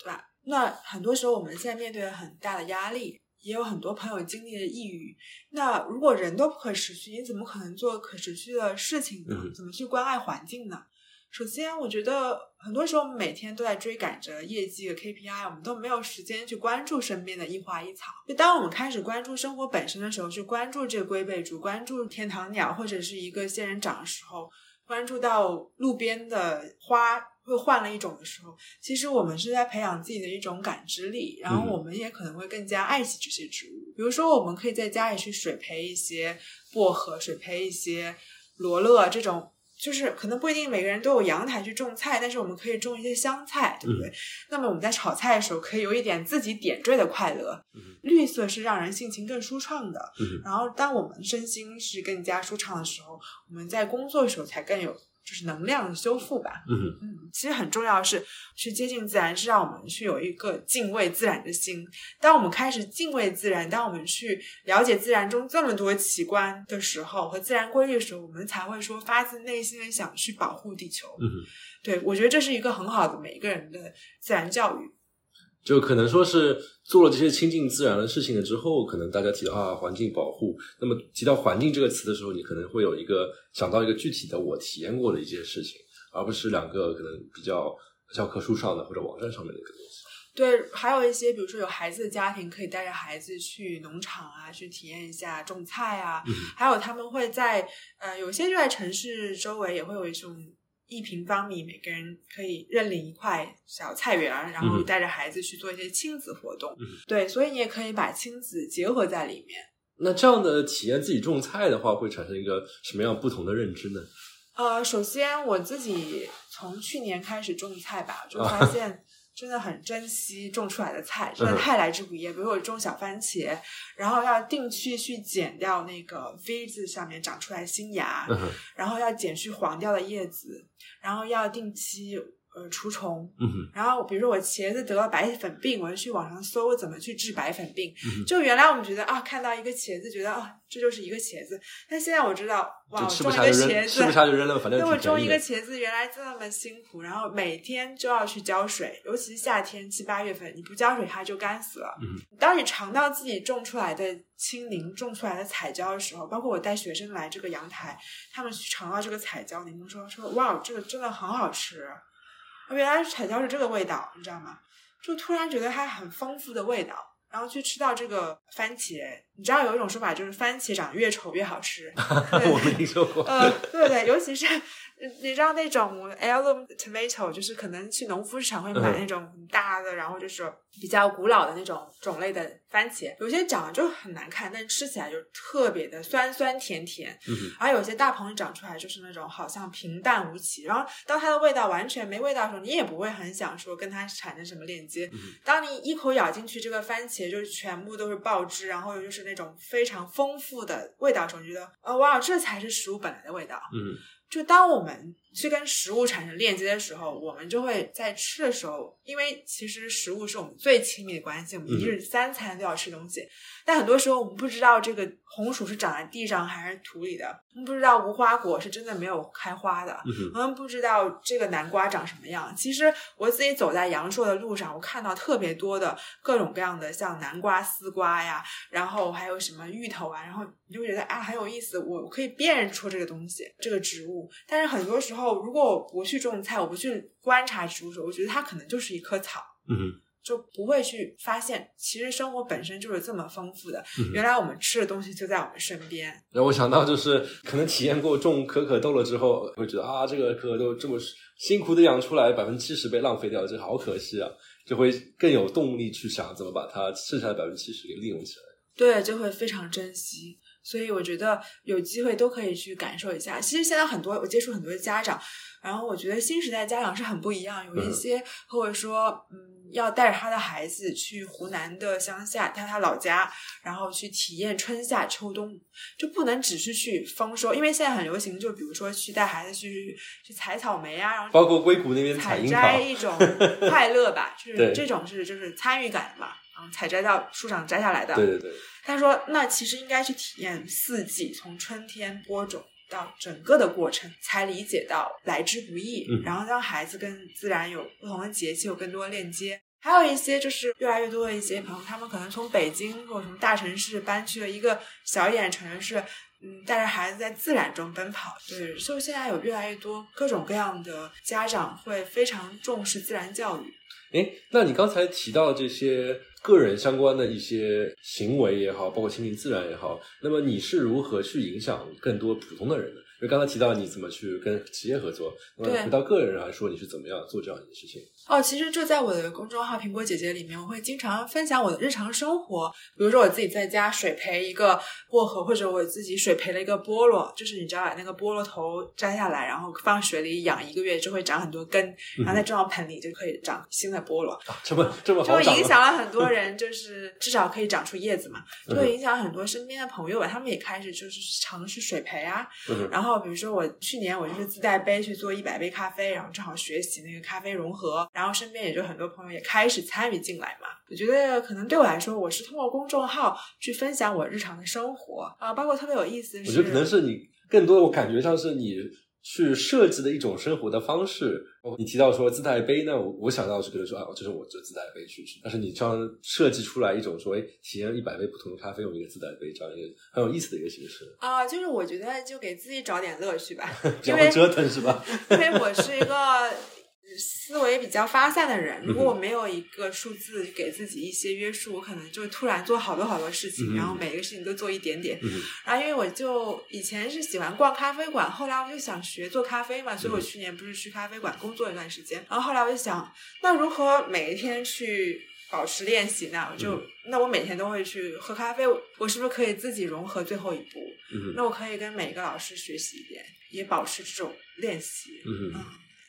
对吧？那很多时候我们现在面对了很大的压力，也有很多朋友经历了抑郁，那如果人都不可持续，你怎么可能做可持续的事情呢？怎么去关爱环境呢？首先我觉得很多时候每天都在追赶着业绩和 KPI， 我们都没有时间去关注身边的一花一草。就当我们开始关注生活本身的时候，去关注这个龟背竹，关注天堂鸟或者是一个仙人掌的时候，关注到路边的花会换了一种的时候，其实我们是在培养自己的一种感知力，然后我们也可能会更加爱惜这些植物。比如说我们可以在家里去水培一些薄荷，水培一些罗勒，这种就是可能不一定每个人都有阳台去种菜，但是我们可以种一些香菜，对不对？那么我们在炒菜的时候可以有一点自己点缀的快乐。绿色是让人心情更舒畅的，然后当我们身心是更加舒畅的时候，我们在工作的时候才更有就是能量的修复吧。其实很重要的是去接近自然，是让我们去有一个敬畏自然的心。当我们开始敬畏自然，当我们去了解自然中这么多奇观的时候和自然规律的时候，我们才会说发自内心的想去保护地球。对，我觉得这是一个很好的每一个人的自然教育。就可能说是做了这些亲近自然的事情了之后，可能大家提到环境保护，那么提到环境这个词的时候，你可能会有一个想到一个具体的我体验过的一些事情，而不是两个可能比较教科书上的或者网站上面的一个东西。对，还有一些比如说有孩子的家庭可以带着孩子去农场啊，去体验一下种菜啊，还有他们会在有些就在城市周围也会有一种1平方米每个人可以认领一块小菜园，然后带着孩子去做一些亲子活动。对，所以你也可以把亲子结合在里面。那这样的体验自己种菜的话，会产生一个什么样不同的认知呢？首先我自己从去年开始种菜吧，就发现真的很珍惜种出来的菜，真的太来之不易。比如我种小番茄，然后要定期去剪掉那个 V 字上面长出来新芽，然后要剪去黄掉的叶子，然后要定期除虫。然后比如说我茄子得了白粉病，我就去网上搜怎么去治白粉病。就原来我们觉得看到一个茄子觉得这就是一个茄子，但现在我知道哇，种一个茄子吃不下就扔了，反正那我种一个茄子原来这么辛苦，然后每天就要去浇水，尤其是夏天7、8月份，你不浇水它就干死了。当你尝到自己种出来的青柠，种出来的彩椒的时候，包括我带学生来这个阳台，他们去尝到这个彩椒，你们说哇，这个真的很好吃，原来彩椒是这个味道，你知道吗？就突然觉得它很丰富的味道，然后去吃到这个番茄。你知道有一种说法就是番茄长得越丑越好吃。我没听说过。对对，尤其是你让那种 heirloom tomato 就是可能去农夫市场会买那种很大的，然后就是比较古老的那种种类的番茄，有些长得就很难看，但是吃起来就特别的酸酸甜甜，而有些大棚长出来就是那种好像平淡无奇，然后当它的味道完全没味道的时候，你也不会很想说跟它产生什么链接，当你一口咬进去这个番茄就全部都是爆汁，然后就是那种非常丰富的味道的时候，你觉得哦哇，这才是食物本来的味道。嗯，就当我们去跟食物产生链接的时候，我们就会在吃的时候，因为其实食物是我们最亲密的关系，我们一日三餐都要吃东西，但很多时候我们不知道这个红薯是长在地上还是土里的，我们不知道无花果是真的没有开花的，我们不知道这个南瓜长什么样。其实我自己走在阳朔的路上，我看到特别多的各种各样的像南瓜、丝瓜呀，然后还有什么芋头啊，然后你就会觉得啊很有意思，我可以辨认出这个东西，这个植物。但是很多时候如果我不去种菜，我不去观察植物的时候，我觉得它可能就是一棵草，就不会去发现其实生活本身就是这么丰富的，原来我们吃的东西就在我们身边。然后我想到就是可能体验过种可可豆了之后，会觉得啊这个可可豆这么辛苦的养出来， 70% 被浪费掉，这好可惜啊，就会更有动力去想怎么把它剩下的 70% 给利用起来，对，就会非常珍惜。所以我觉得有机会都可以去感受一下。其实现在很多我接触很多家长，然后我觉得新时代家长是很不一样，有一些或者说要带着他的孩子去湖南的乡下，带他老家，然后去体验春夏秋冬，就不能只是去丰收，因为现在很流行，就比如说去带孩子去采草莓啊，然后包括硅谷那边采樱桃，采摘一种快乐吧，就是这种是就是参与感嘛，采摘到树上摘下来的。对对对。他说那其实应该去体验四季，从春天播种到整个的过程，才理解到来之不易，然后让孩子跟自然有不同的节气有更多链接。还有一些就是越来越多的一些朋友，他们可能从北京或者从大城市搬去了一个小一点的城市，带着孩子在自然中奔跑。对，所以现在有越来越多各种各样的家长会非常重视自然教育。诶，那你刚才提到这些个人相关的一些行为也好，包括亲近自然也好，那么你是如何去影响更多普通的人的？因为刚才提到你怎么去跟企业合作，那么回到个人来说，你是怎么样做这样的事情？哦，其实就在我的公众号苹果姐姐里面，我会经常分享我的日常生活，比如说我自己在家水培一个薄荷，或者我自己水培了一个菠萝，就是你知道把那个菠萝头摘下来，然后放水里养一个月，就会长很多根，然后再种到盆里就可以长新的菠萝。这么好长，就影响了很多人，就是至少可以长出叶子嘛，就会影响很多身边的朋友吧，他们也开始就是尝试水培啊，然后比如说我去年我就是自带杯去做100杯咖啡，然后正好学习那个咖啡融合，然后身边也就很多朋友也开始参与进来嘛。我觉得可能对我来说，我是通过公众号去分享我日常的生活啊，包括特别有意思是，我觉得可能是你更多我感觉上是你去设计的一种生活的方式。你提到说自带杯呢，我想到是可能说啊，就是我就自带杯去吃，但是你这样设计出来一种说，体验100杯不同的咖啡，用一个自带杯，这样一个很有意思的一个形式啊，就是我觉得就给自己找点乐趣吧，比较折腾是吧？因为我是一个思维比较发散的人，如果我没有一个数字给自己一些约束，我可能就突然做好多好多事情，然后每一个事情都做一点点。然后因为我就以前是喜欢逛咖啡馆，后来我就想学做咖啡嘛，所以我去年不是去咖啡馆工作一段时间，然后后来我就想，那如何每一天去保持练习呢？那我每天都会去喝咖啡，我是不是可以自己融合最后一步？那我可以跟每个老师学习一点，也保持这种练习。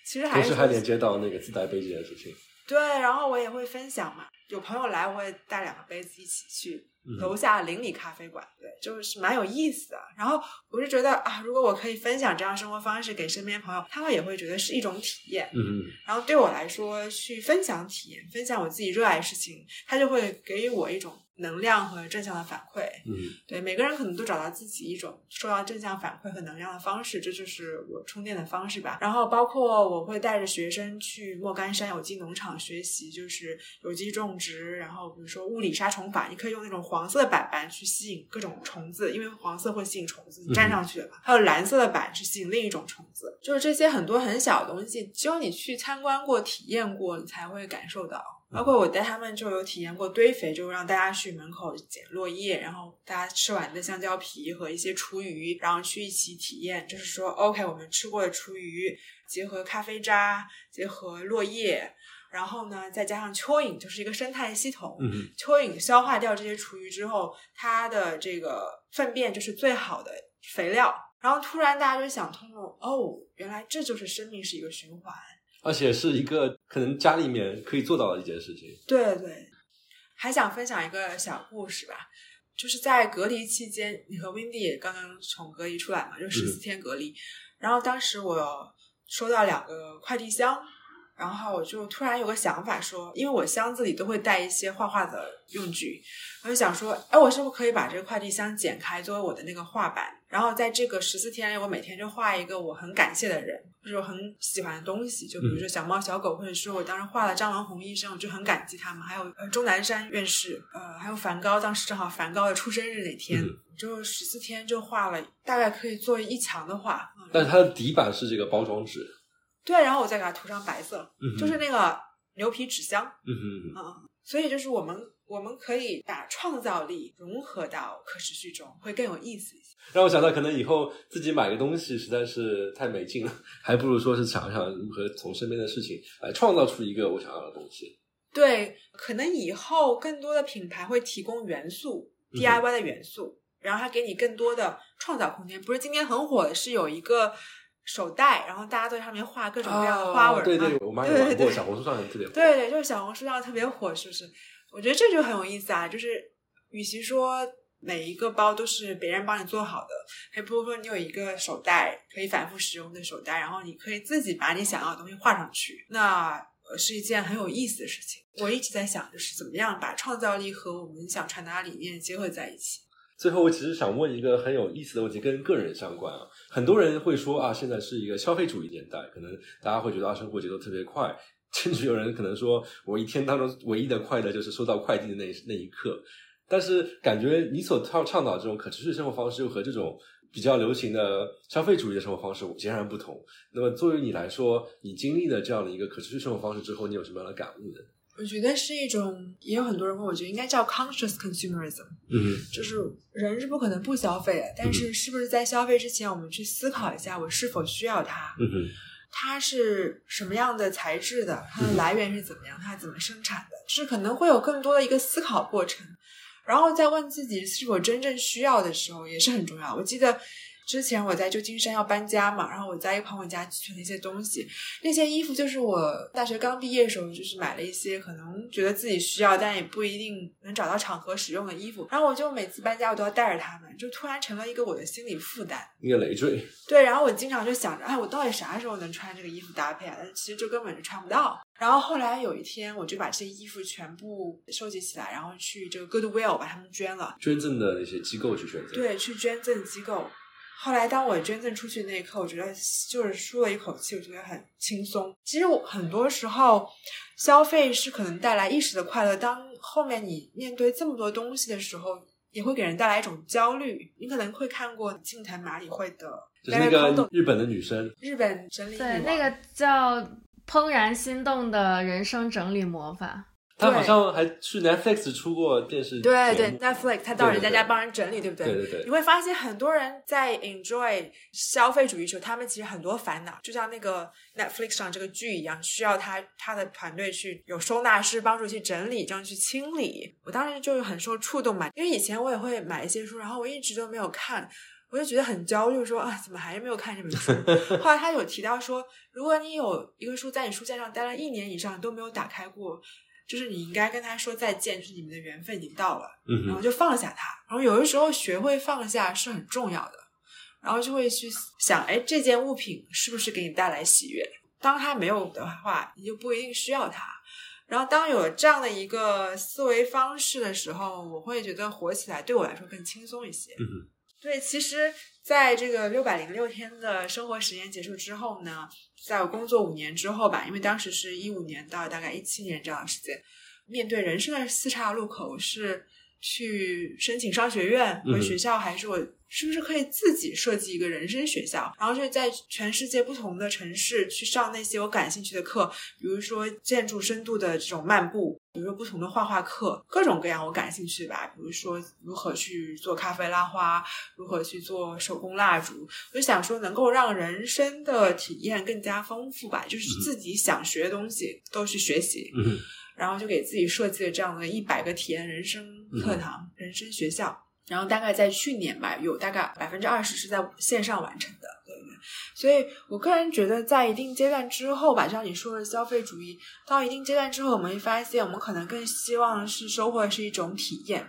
其实还连接到那个自带杯这件事情。对，然后我也会分享嘛，有朋友来我也带2个杯子一起去楼下邻里咖啡馆，对，就是蛮有意思的。然后我就觉得啊，如果我可以分享这样生活方式给身边朋友，他们也会觉得是一种体验。然后对我来说，去分享体验，分享我自己热爱的事情，他就会给予我一种能量和正向的反馈。对，每个人可能都找到自己一种受到正向反馈和能量的方式，这就是我充电的方式吧。然后包括我会带着学生去莫干山有机农场学习，就是有机种植，然后比如说物理杀虫法，你可以用那种黄色的板板去吸引各种虫子，因为黄色会吸引虫子，你站上去了嘛。还有蓝色的板去吸引另一种虫子，就是这些很多很小的东西，只有你去参观过体验过你才会感受到。包括我带他们就有体验过堆肥，就让大家去门口捡落叶，然后大家吃完的香蕉皮和一些厨余，然后去一起体验，就是说 OK 我们吃过的厨余结合咖啡渣结合落叶，然后呢再加上蚯蚓，就是一个生态系统，蚯蚓消化掉这些厨余之后，它的这个粪便就是最好的肥料，然后突然大家就想通了，哦原来这就是生命是一个循环，而且是一个可能家里面可以做到的一件事情。对对，还想分享一个小故事吧，就是在隔离期间，你和 Vindy 也刚刚从隔离出来嘛，就14天隔离，然后当时我收到2个快递箱，然后我就突然有个想法说，因为我箱子里都会带一些画画的用具，我就想说，哎，我是不是可以把这个快递箱剪开作为我的那个画板，然后在这个14天里我每天就画一个我很感谢的人，就是我很喜欢的东西，就比如说小猫小狗，或者是我当时画了张郎红医生，我就很感激他们，还有钟南山院士，还有梵高，当时正好梵高的出生日那天，就14天就画了大概可以做1墙的画，但是它的底板是这个包装纸。对，然后我再给它涂上白色，就是那个牛皮纸箱。所以就是我们可以把创造力融合到可持续中，会更有意思一些。让我想到可能以后自己买个东西实在是太没劲了，还不如说是想想如何从身边的事情来创造出一个我想要的东西。对，可能以后更多的品牌会提供元素， DIY 的元素，然后它给你更多的创造空间。不是今天很火的是有一个手袋，然后大家都在上面画各种各样的花纹，对对，我妈也玩过，小红书上也特别火，对对，就是小红书上特别火，是不是？我觉得这就很有意思啊，就是与其说每一个包都是别人帮你做好的，还不如说你有一个手袋可以反复使用的手袋，然后你可以自己把你想要的东西画上去，那是一件很有意思的事情。我一直在想就是怎么样把创造力和我们想传达理念结合在一起。最后我其实想问一个很有意思的问题，跟个人相关啊。很多人会说啊，现在是一个消费主义年代，可能大家会觉得生活节奏特别快，甚至有人可能说我一天当中唯一的快乐就是收到快递的那一刻。但是感觉你所倡导这种可持续生活方式又和这种比较流行的消费主义的生活方式截然不同，那么作为你来说，你经历了这样的一个可持续生活方式之后，你有什么样的感悟呢？我觉得是一种，也有很多人问，我觉得应该叫 conscious consumerism， 就是人是不可能不消费的，但是是不是在消费之前我们去思考一下我是否需要它，它是什么样的材质的，它的来源是怎么样，它怎么生产的，就是可能会有更多的一个思考过程，然后在问自己是否真正需要的时候也是很重要。我记得之前我在旧金山要搬家嘛，然后我在一个朋友家寄存了一些东西，那些衣服就是我大学刚毕业的时候就是买了一些可能觉得自己需要但也不一定能找到场合使用的衣服，然后我就每次搬家我都要带着它们，就突然成了一个我的心理负担，一个累赘。对，然后我经常就想着，哎，我到底啥时候能穿这个衣服搭配啊？但其实就根本就穿不到。然后后来有一天我就把这些衣服全部收集起来，然后去这个 Goodwill 把它们捐了，捐赠的那些机构去捐赠。对，去捐赠机构。后来当我捐赠出去那一刻，我觉得就是舒了一口气，我觉得很轻松。其实很多时候消费是可能带来一时的快乐，当后面你面对这么多东西的时候，也会给人带来一种焦虑。你可能会看过近藤麻里惠的，就是那个日本的女生，日本整理，对，那个叫怦然心动的人生整理魔法，他好像还去 Netflix 出过电视节目。对对， Netflix 他到人家家帮人整理，对不对？对对对。你会发现很多人在 enjoy 消费主义时候，他们其实很多烦恼，就像那个 Netflix 上这个剧一样，需要他的团队去有收纳师帮助去整理，这样去清理。我当时就是很受触动嘛，因为以前我也会买一些书，然后我一直都没有看，我就觉得很焦虑，说啊，怎么还是没有看这本书？后来他有提到说，如果你有一个书在你书架上待了1年以上都没有打开过，就是你应该跟他说再见，就是你们的缘分已经到了，然后就放下他。然后有的时候学会放下是很重要的，然后就会去想，哎，这件物品是不是给你带来喜悦？当它没有的话，你就不一定需要它。然后当有这样的一个思维方式的时候，我会觉得活起来对我来说更轻松一些。对，其实在这个606天的生活实验结束之后呢，在我工作5年之后吧，因为当时是15年到大概17年这样的时间，面对人生的4岔路口，是去申请商学院，回学校，还是我是不是可以自己设计一个人生学校，然后就在全世界不同的城市去上那些我感兴趣的课，比如说建筑深度的这种漫步，比如说不同的画画课，各种各样我感兴趣吧，比如说如何去做咖啡拉花，如何去做手工蜡烛，我就想说能够让人生的体验更加丰富吧，就是自己想学的东西都去学习，然后就给自己设计了这样的100个体验人生课堂、人生学校，然后大概在去年吧，有大概 20% 是在线上完成的，对不对？所以我个人觉得在一定阶段之后吧，像你说的消费主义到一定阶段之后，我们会发现我们可能更希望是收获的是一种体验，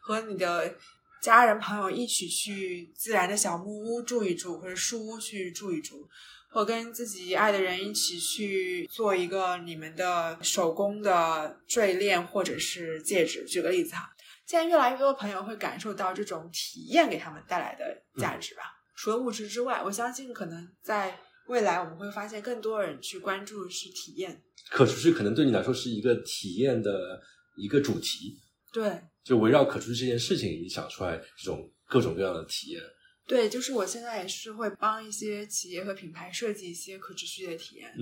和你的家人朋友一起去自然的小木屋住一住，或者树屋去住一住，或跟自己爱的人一起去做一个你们的手工的坠链或者是戒指。举个例子哈，现在越来越多的朋友会感受到这种体验给他们带来的价值吧。除了物质之外，我相信可能在未来我们会发现更多人去关注是体验。可持续可能对你来说是一个体验的一个主题，对，就围绕可持续这件事情你想出来这种各种各样的体验。对，就是我现在也是会帮一些企业和品牌设计一些可持续的体验，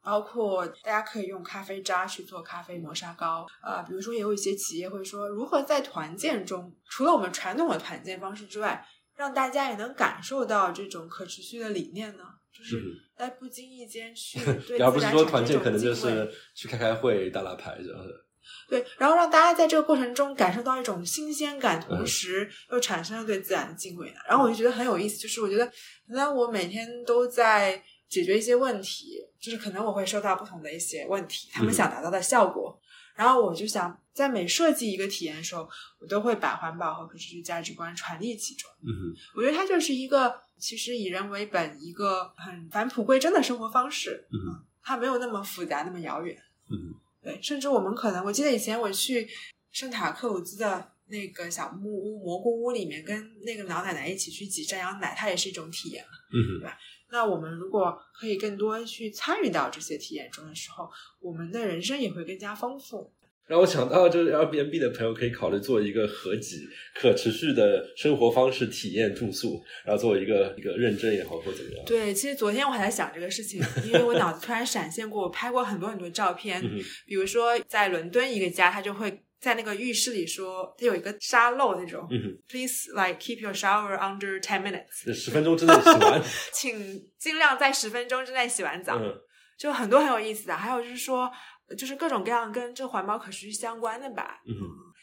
包括大家可以用咖啡渣去做咖啡磨砂膏，比如说也有一些企业会说如何在团建中，除了我们传统的团建方式之外，让大家也能感受到这种可持续的理念呢，就是在不经意间去对自然产生这种机会，而不是说团建可能就是去开开会打打牌这样的。对，然后让大家在这个过程中感受到一种新鲜感，同时又产生了对自然的敬畏。然后我就觉得很有意思，就是我觉得那我每天都在解决一些问题，就是可能我会收到不同的一些问题，他们想达到的效果，然后我就想在每设计一个体验的时候，我都会把环保和可持续价值观传递其中。我觉得它就是一个其实以人为本，一个很返璞归真的生活方式，它没有那么复杂那么遥远。对，甚至我们可能，我记得以前我去圣塔克鲁兹的那个小木屋蘑菇屋里面，跟那个老奶奶一起去挤占羊奶，它也是一种体验嘛，对吧？那我们如果可以更多去参与到这些体验中的时候，我们的人生也会更加丰富。让我想到就是 Airbnb 的朋友可以考虑做一个合集，可持续的生活方式体验住宿，然后做一个认证也好或怎么样。对，其实昨天我还在想这个事情，因为我脑子突然闪现过我拍过很多很多照片比如说在伦敦一个家，他就会在那个浴室里说它有一个沙漏那种，Please like keep your shower under 10 minutes， 10分钟之内洗完请尽量在10分钟之内洗完澡，就很多很有意思的。还有就是说就是各种各样跟这环保可持续相关的吧，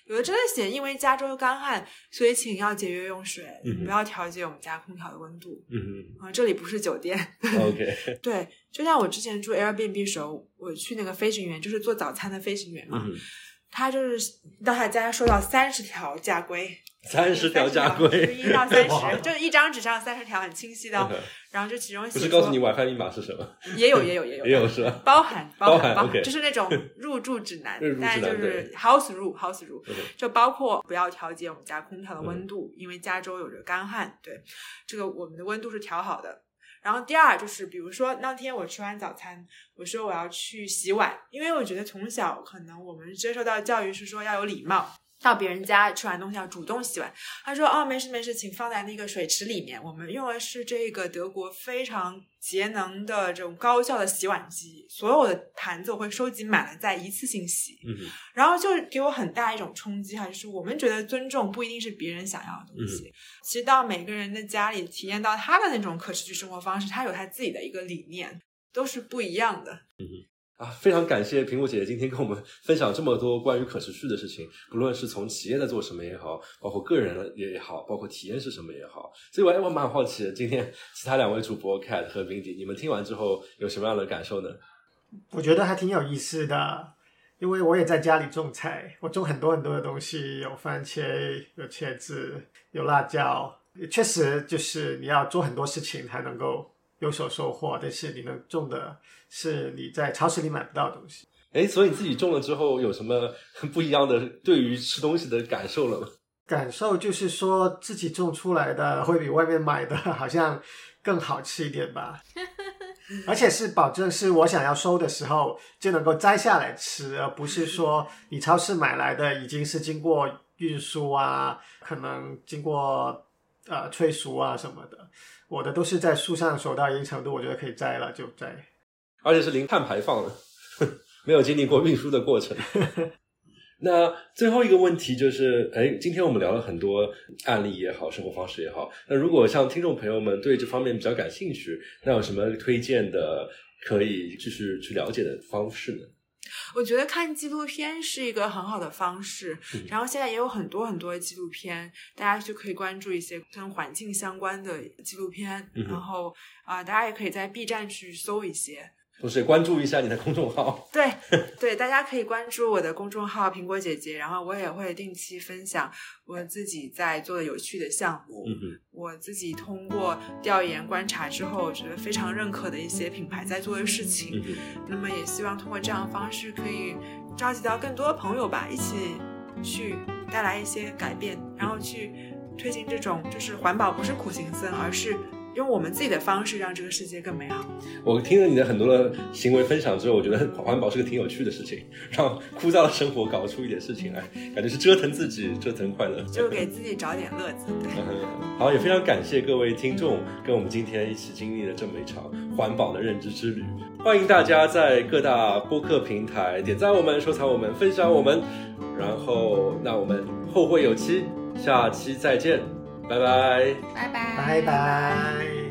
有的真的写因为加州干旱所以请要节约用水，不要调节我们家空调的温度，这里不是酒店OK， 对，就像我之前住 Airbnb 的时候，我去那个飞行员，就是做早餐的飞行员嘛，他就是到他家收到30条家规，30条家规就是1到30，就是一张纸上30条很清晰的，然后就其中写不是告诉你 WiFi 密码是什么，也有是吧，包含、okay， 就是那种入住指南但就是 house rule、okay， 就包括不要调节我们家空调的温度，因为加州有着干旱，对，这个我们的温度是调好的。然后第二就是比如说那天我吃完早餐，我说我要去洗碗，因为我觉得从小可能我们接受到教育是说要有礼貌，到别人家吃完东西要主动洗碗。他说哦，没事请放在那个水池里面，我们用的是这个德国非常节能的这种高效的洗碗机，所有的盘子我会收集满了再一次性洗，然后就给我很大一种冲击，还是我们觉得尊重不一定是别人想要的东西，其实到每个人的家里体验到他的那种可持续生活方式，他有他自己的一个理念，都是不一样的。非常感谢苹果姐姐今天跟我们分享这么多关于可持续的事情，不论是从企业在做什么也好，包括个人也好，包括体验是什么也好。所以我蛮好奇的，今天其他2位主播 Cat 和 Vindy， 你们听完之后有什么样的感受呢？我觉得还挺有意思的，因为我也在家里种菜，我种很多的东西，有番茄，有茄子，有辣椒，确实就是你要做很多事情才能够有所收获，但是你能种的是你在超市里买不到的东西。所以你自己种了之后有什么不一样的对于吃东西的感受了吗？感受就是说自己种出来的会比外面买的好像更好吃一点吧而且是保证是我想要收的时候就能够摘下来吃，而不是说你超市买来的已经是经过运输啊，可能经过催熟啊什么的，我的都是在树上熟到一定程度我觉得可以摘了就摘，而且是零碳排放的，没有经历过运输的过程。那最后一个问题就是今天我们聊了很多案例也好生活方式也好，那如果像听众朋友们对这方面比较感兴趣，那有什么推荐的可以继续去了解的方式呢？我觉得看纪录片是一个很好的方式，然后现在也有很多很多纪录片，大家就可以关注一些跟环境相关的纪录片，然后大家也可以在 B 站去搜一些，同时关注一下你的公众号。对对，大家可以关注我的公众号苹果姐姐，然后我也会定期分享我自己在做的有趣的项目，我自己通过调研观察之后觉得非常认可的一些品牌在做的事情，那么也希望通过这样的方式可以召集到更多朋友吧，一起去带来一些改变，然后去推进这种就是环保不是苦行僧，而是用我们自己的方式让这个世界更美好。我听了你的很多的行为分享之后，我觉得环保是个挺有趣的事情，让枯燥的生活搞出一点事情来，感觉是折腾自己折腾快乐，就给自己找点乐子。好，也非常感谢各位听众跟我们今天一起经历了这么一场环保的认知之旅，欢迎大家在各大播客平台点赞我们，收藏我们，分享我们，然后那我们后会有期，下期再见，拜拜，拜拜，拜拜。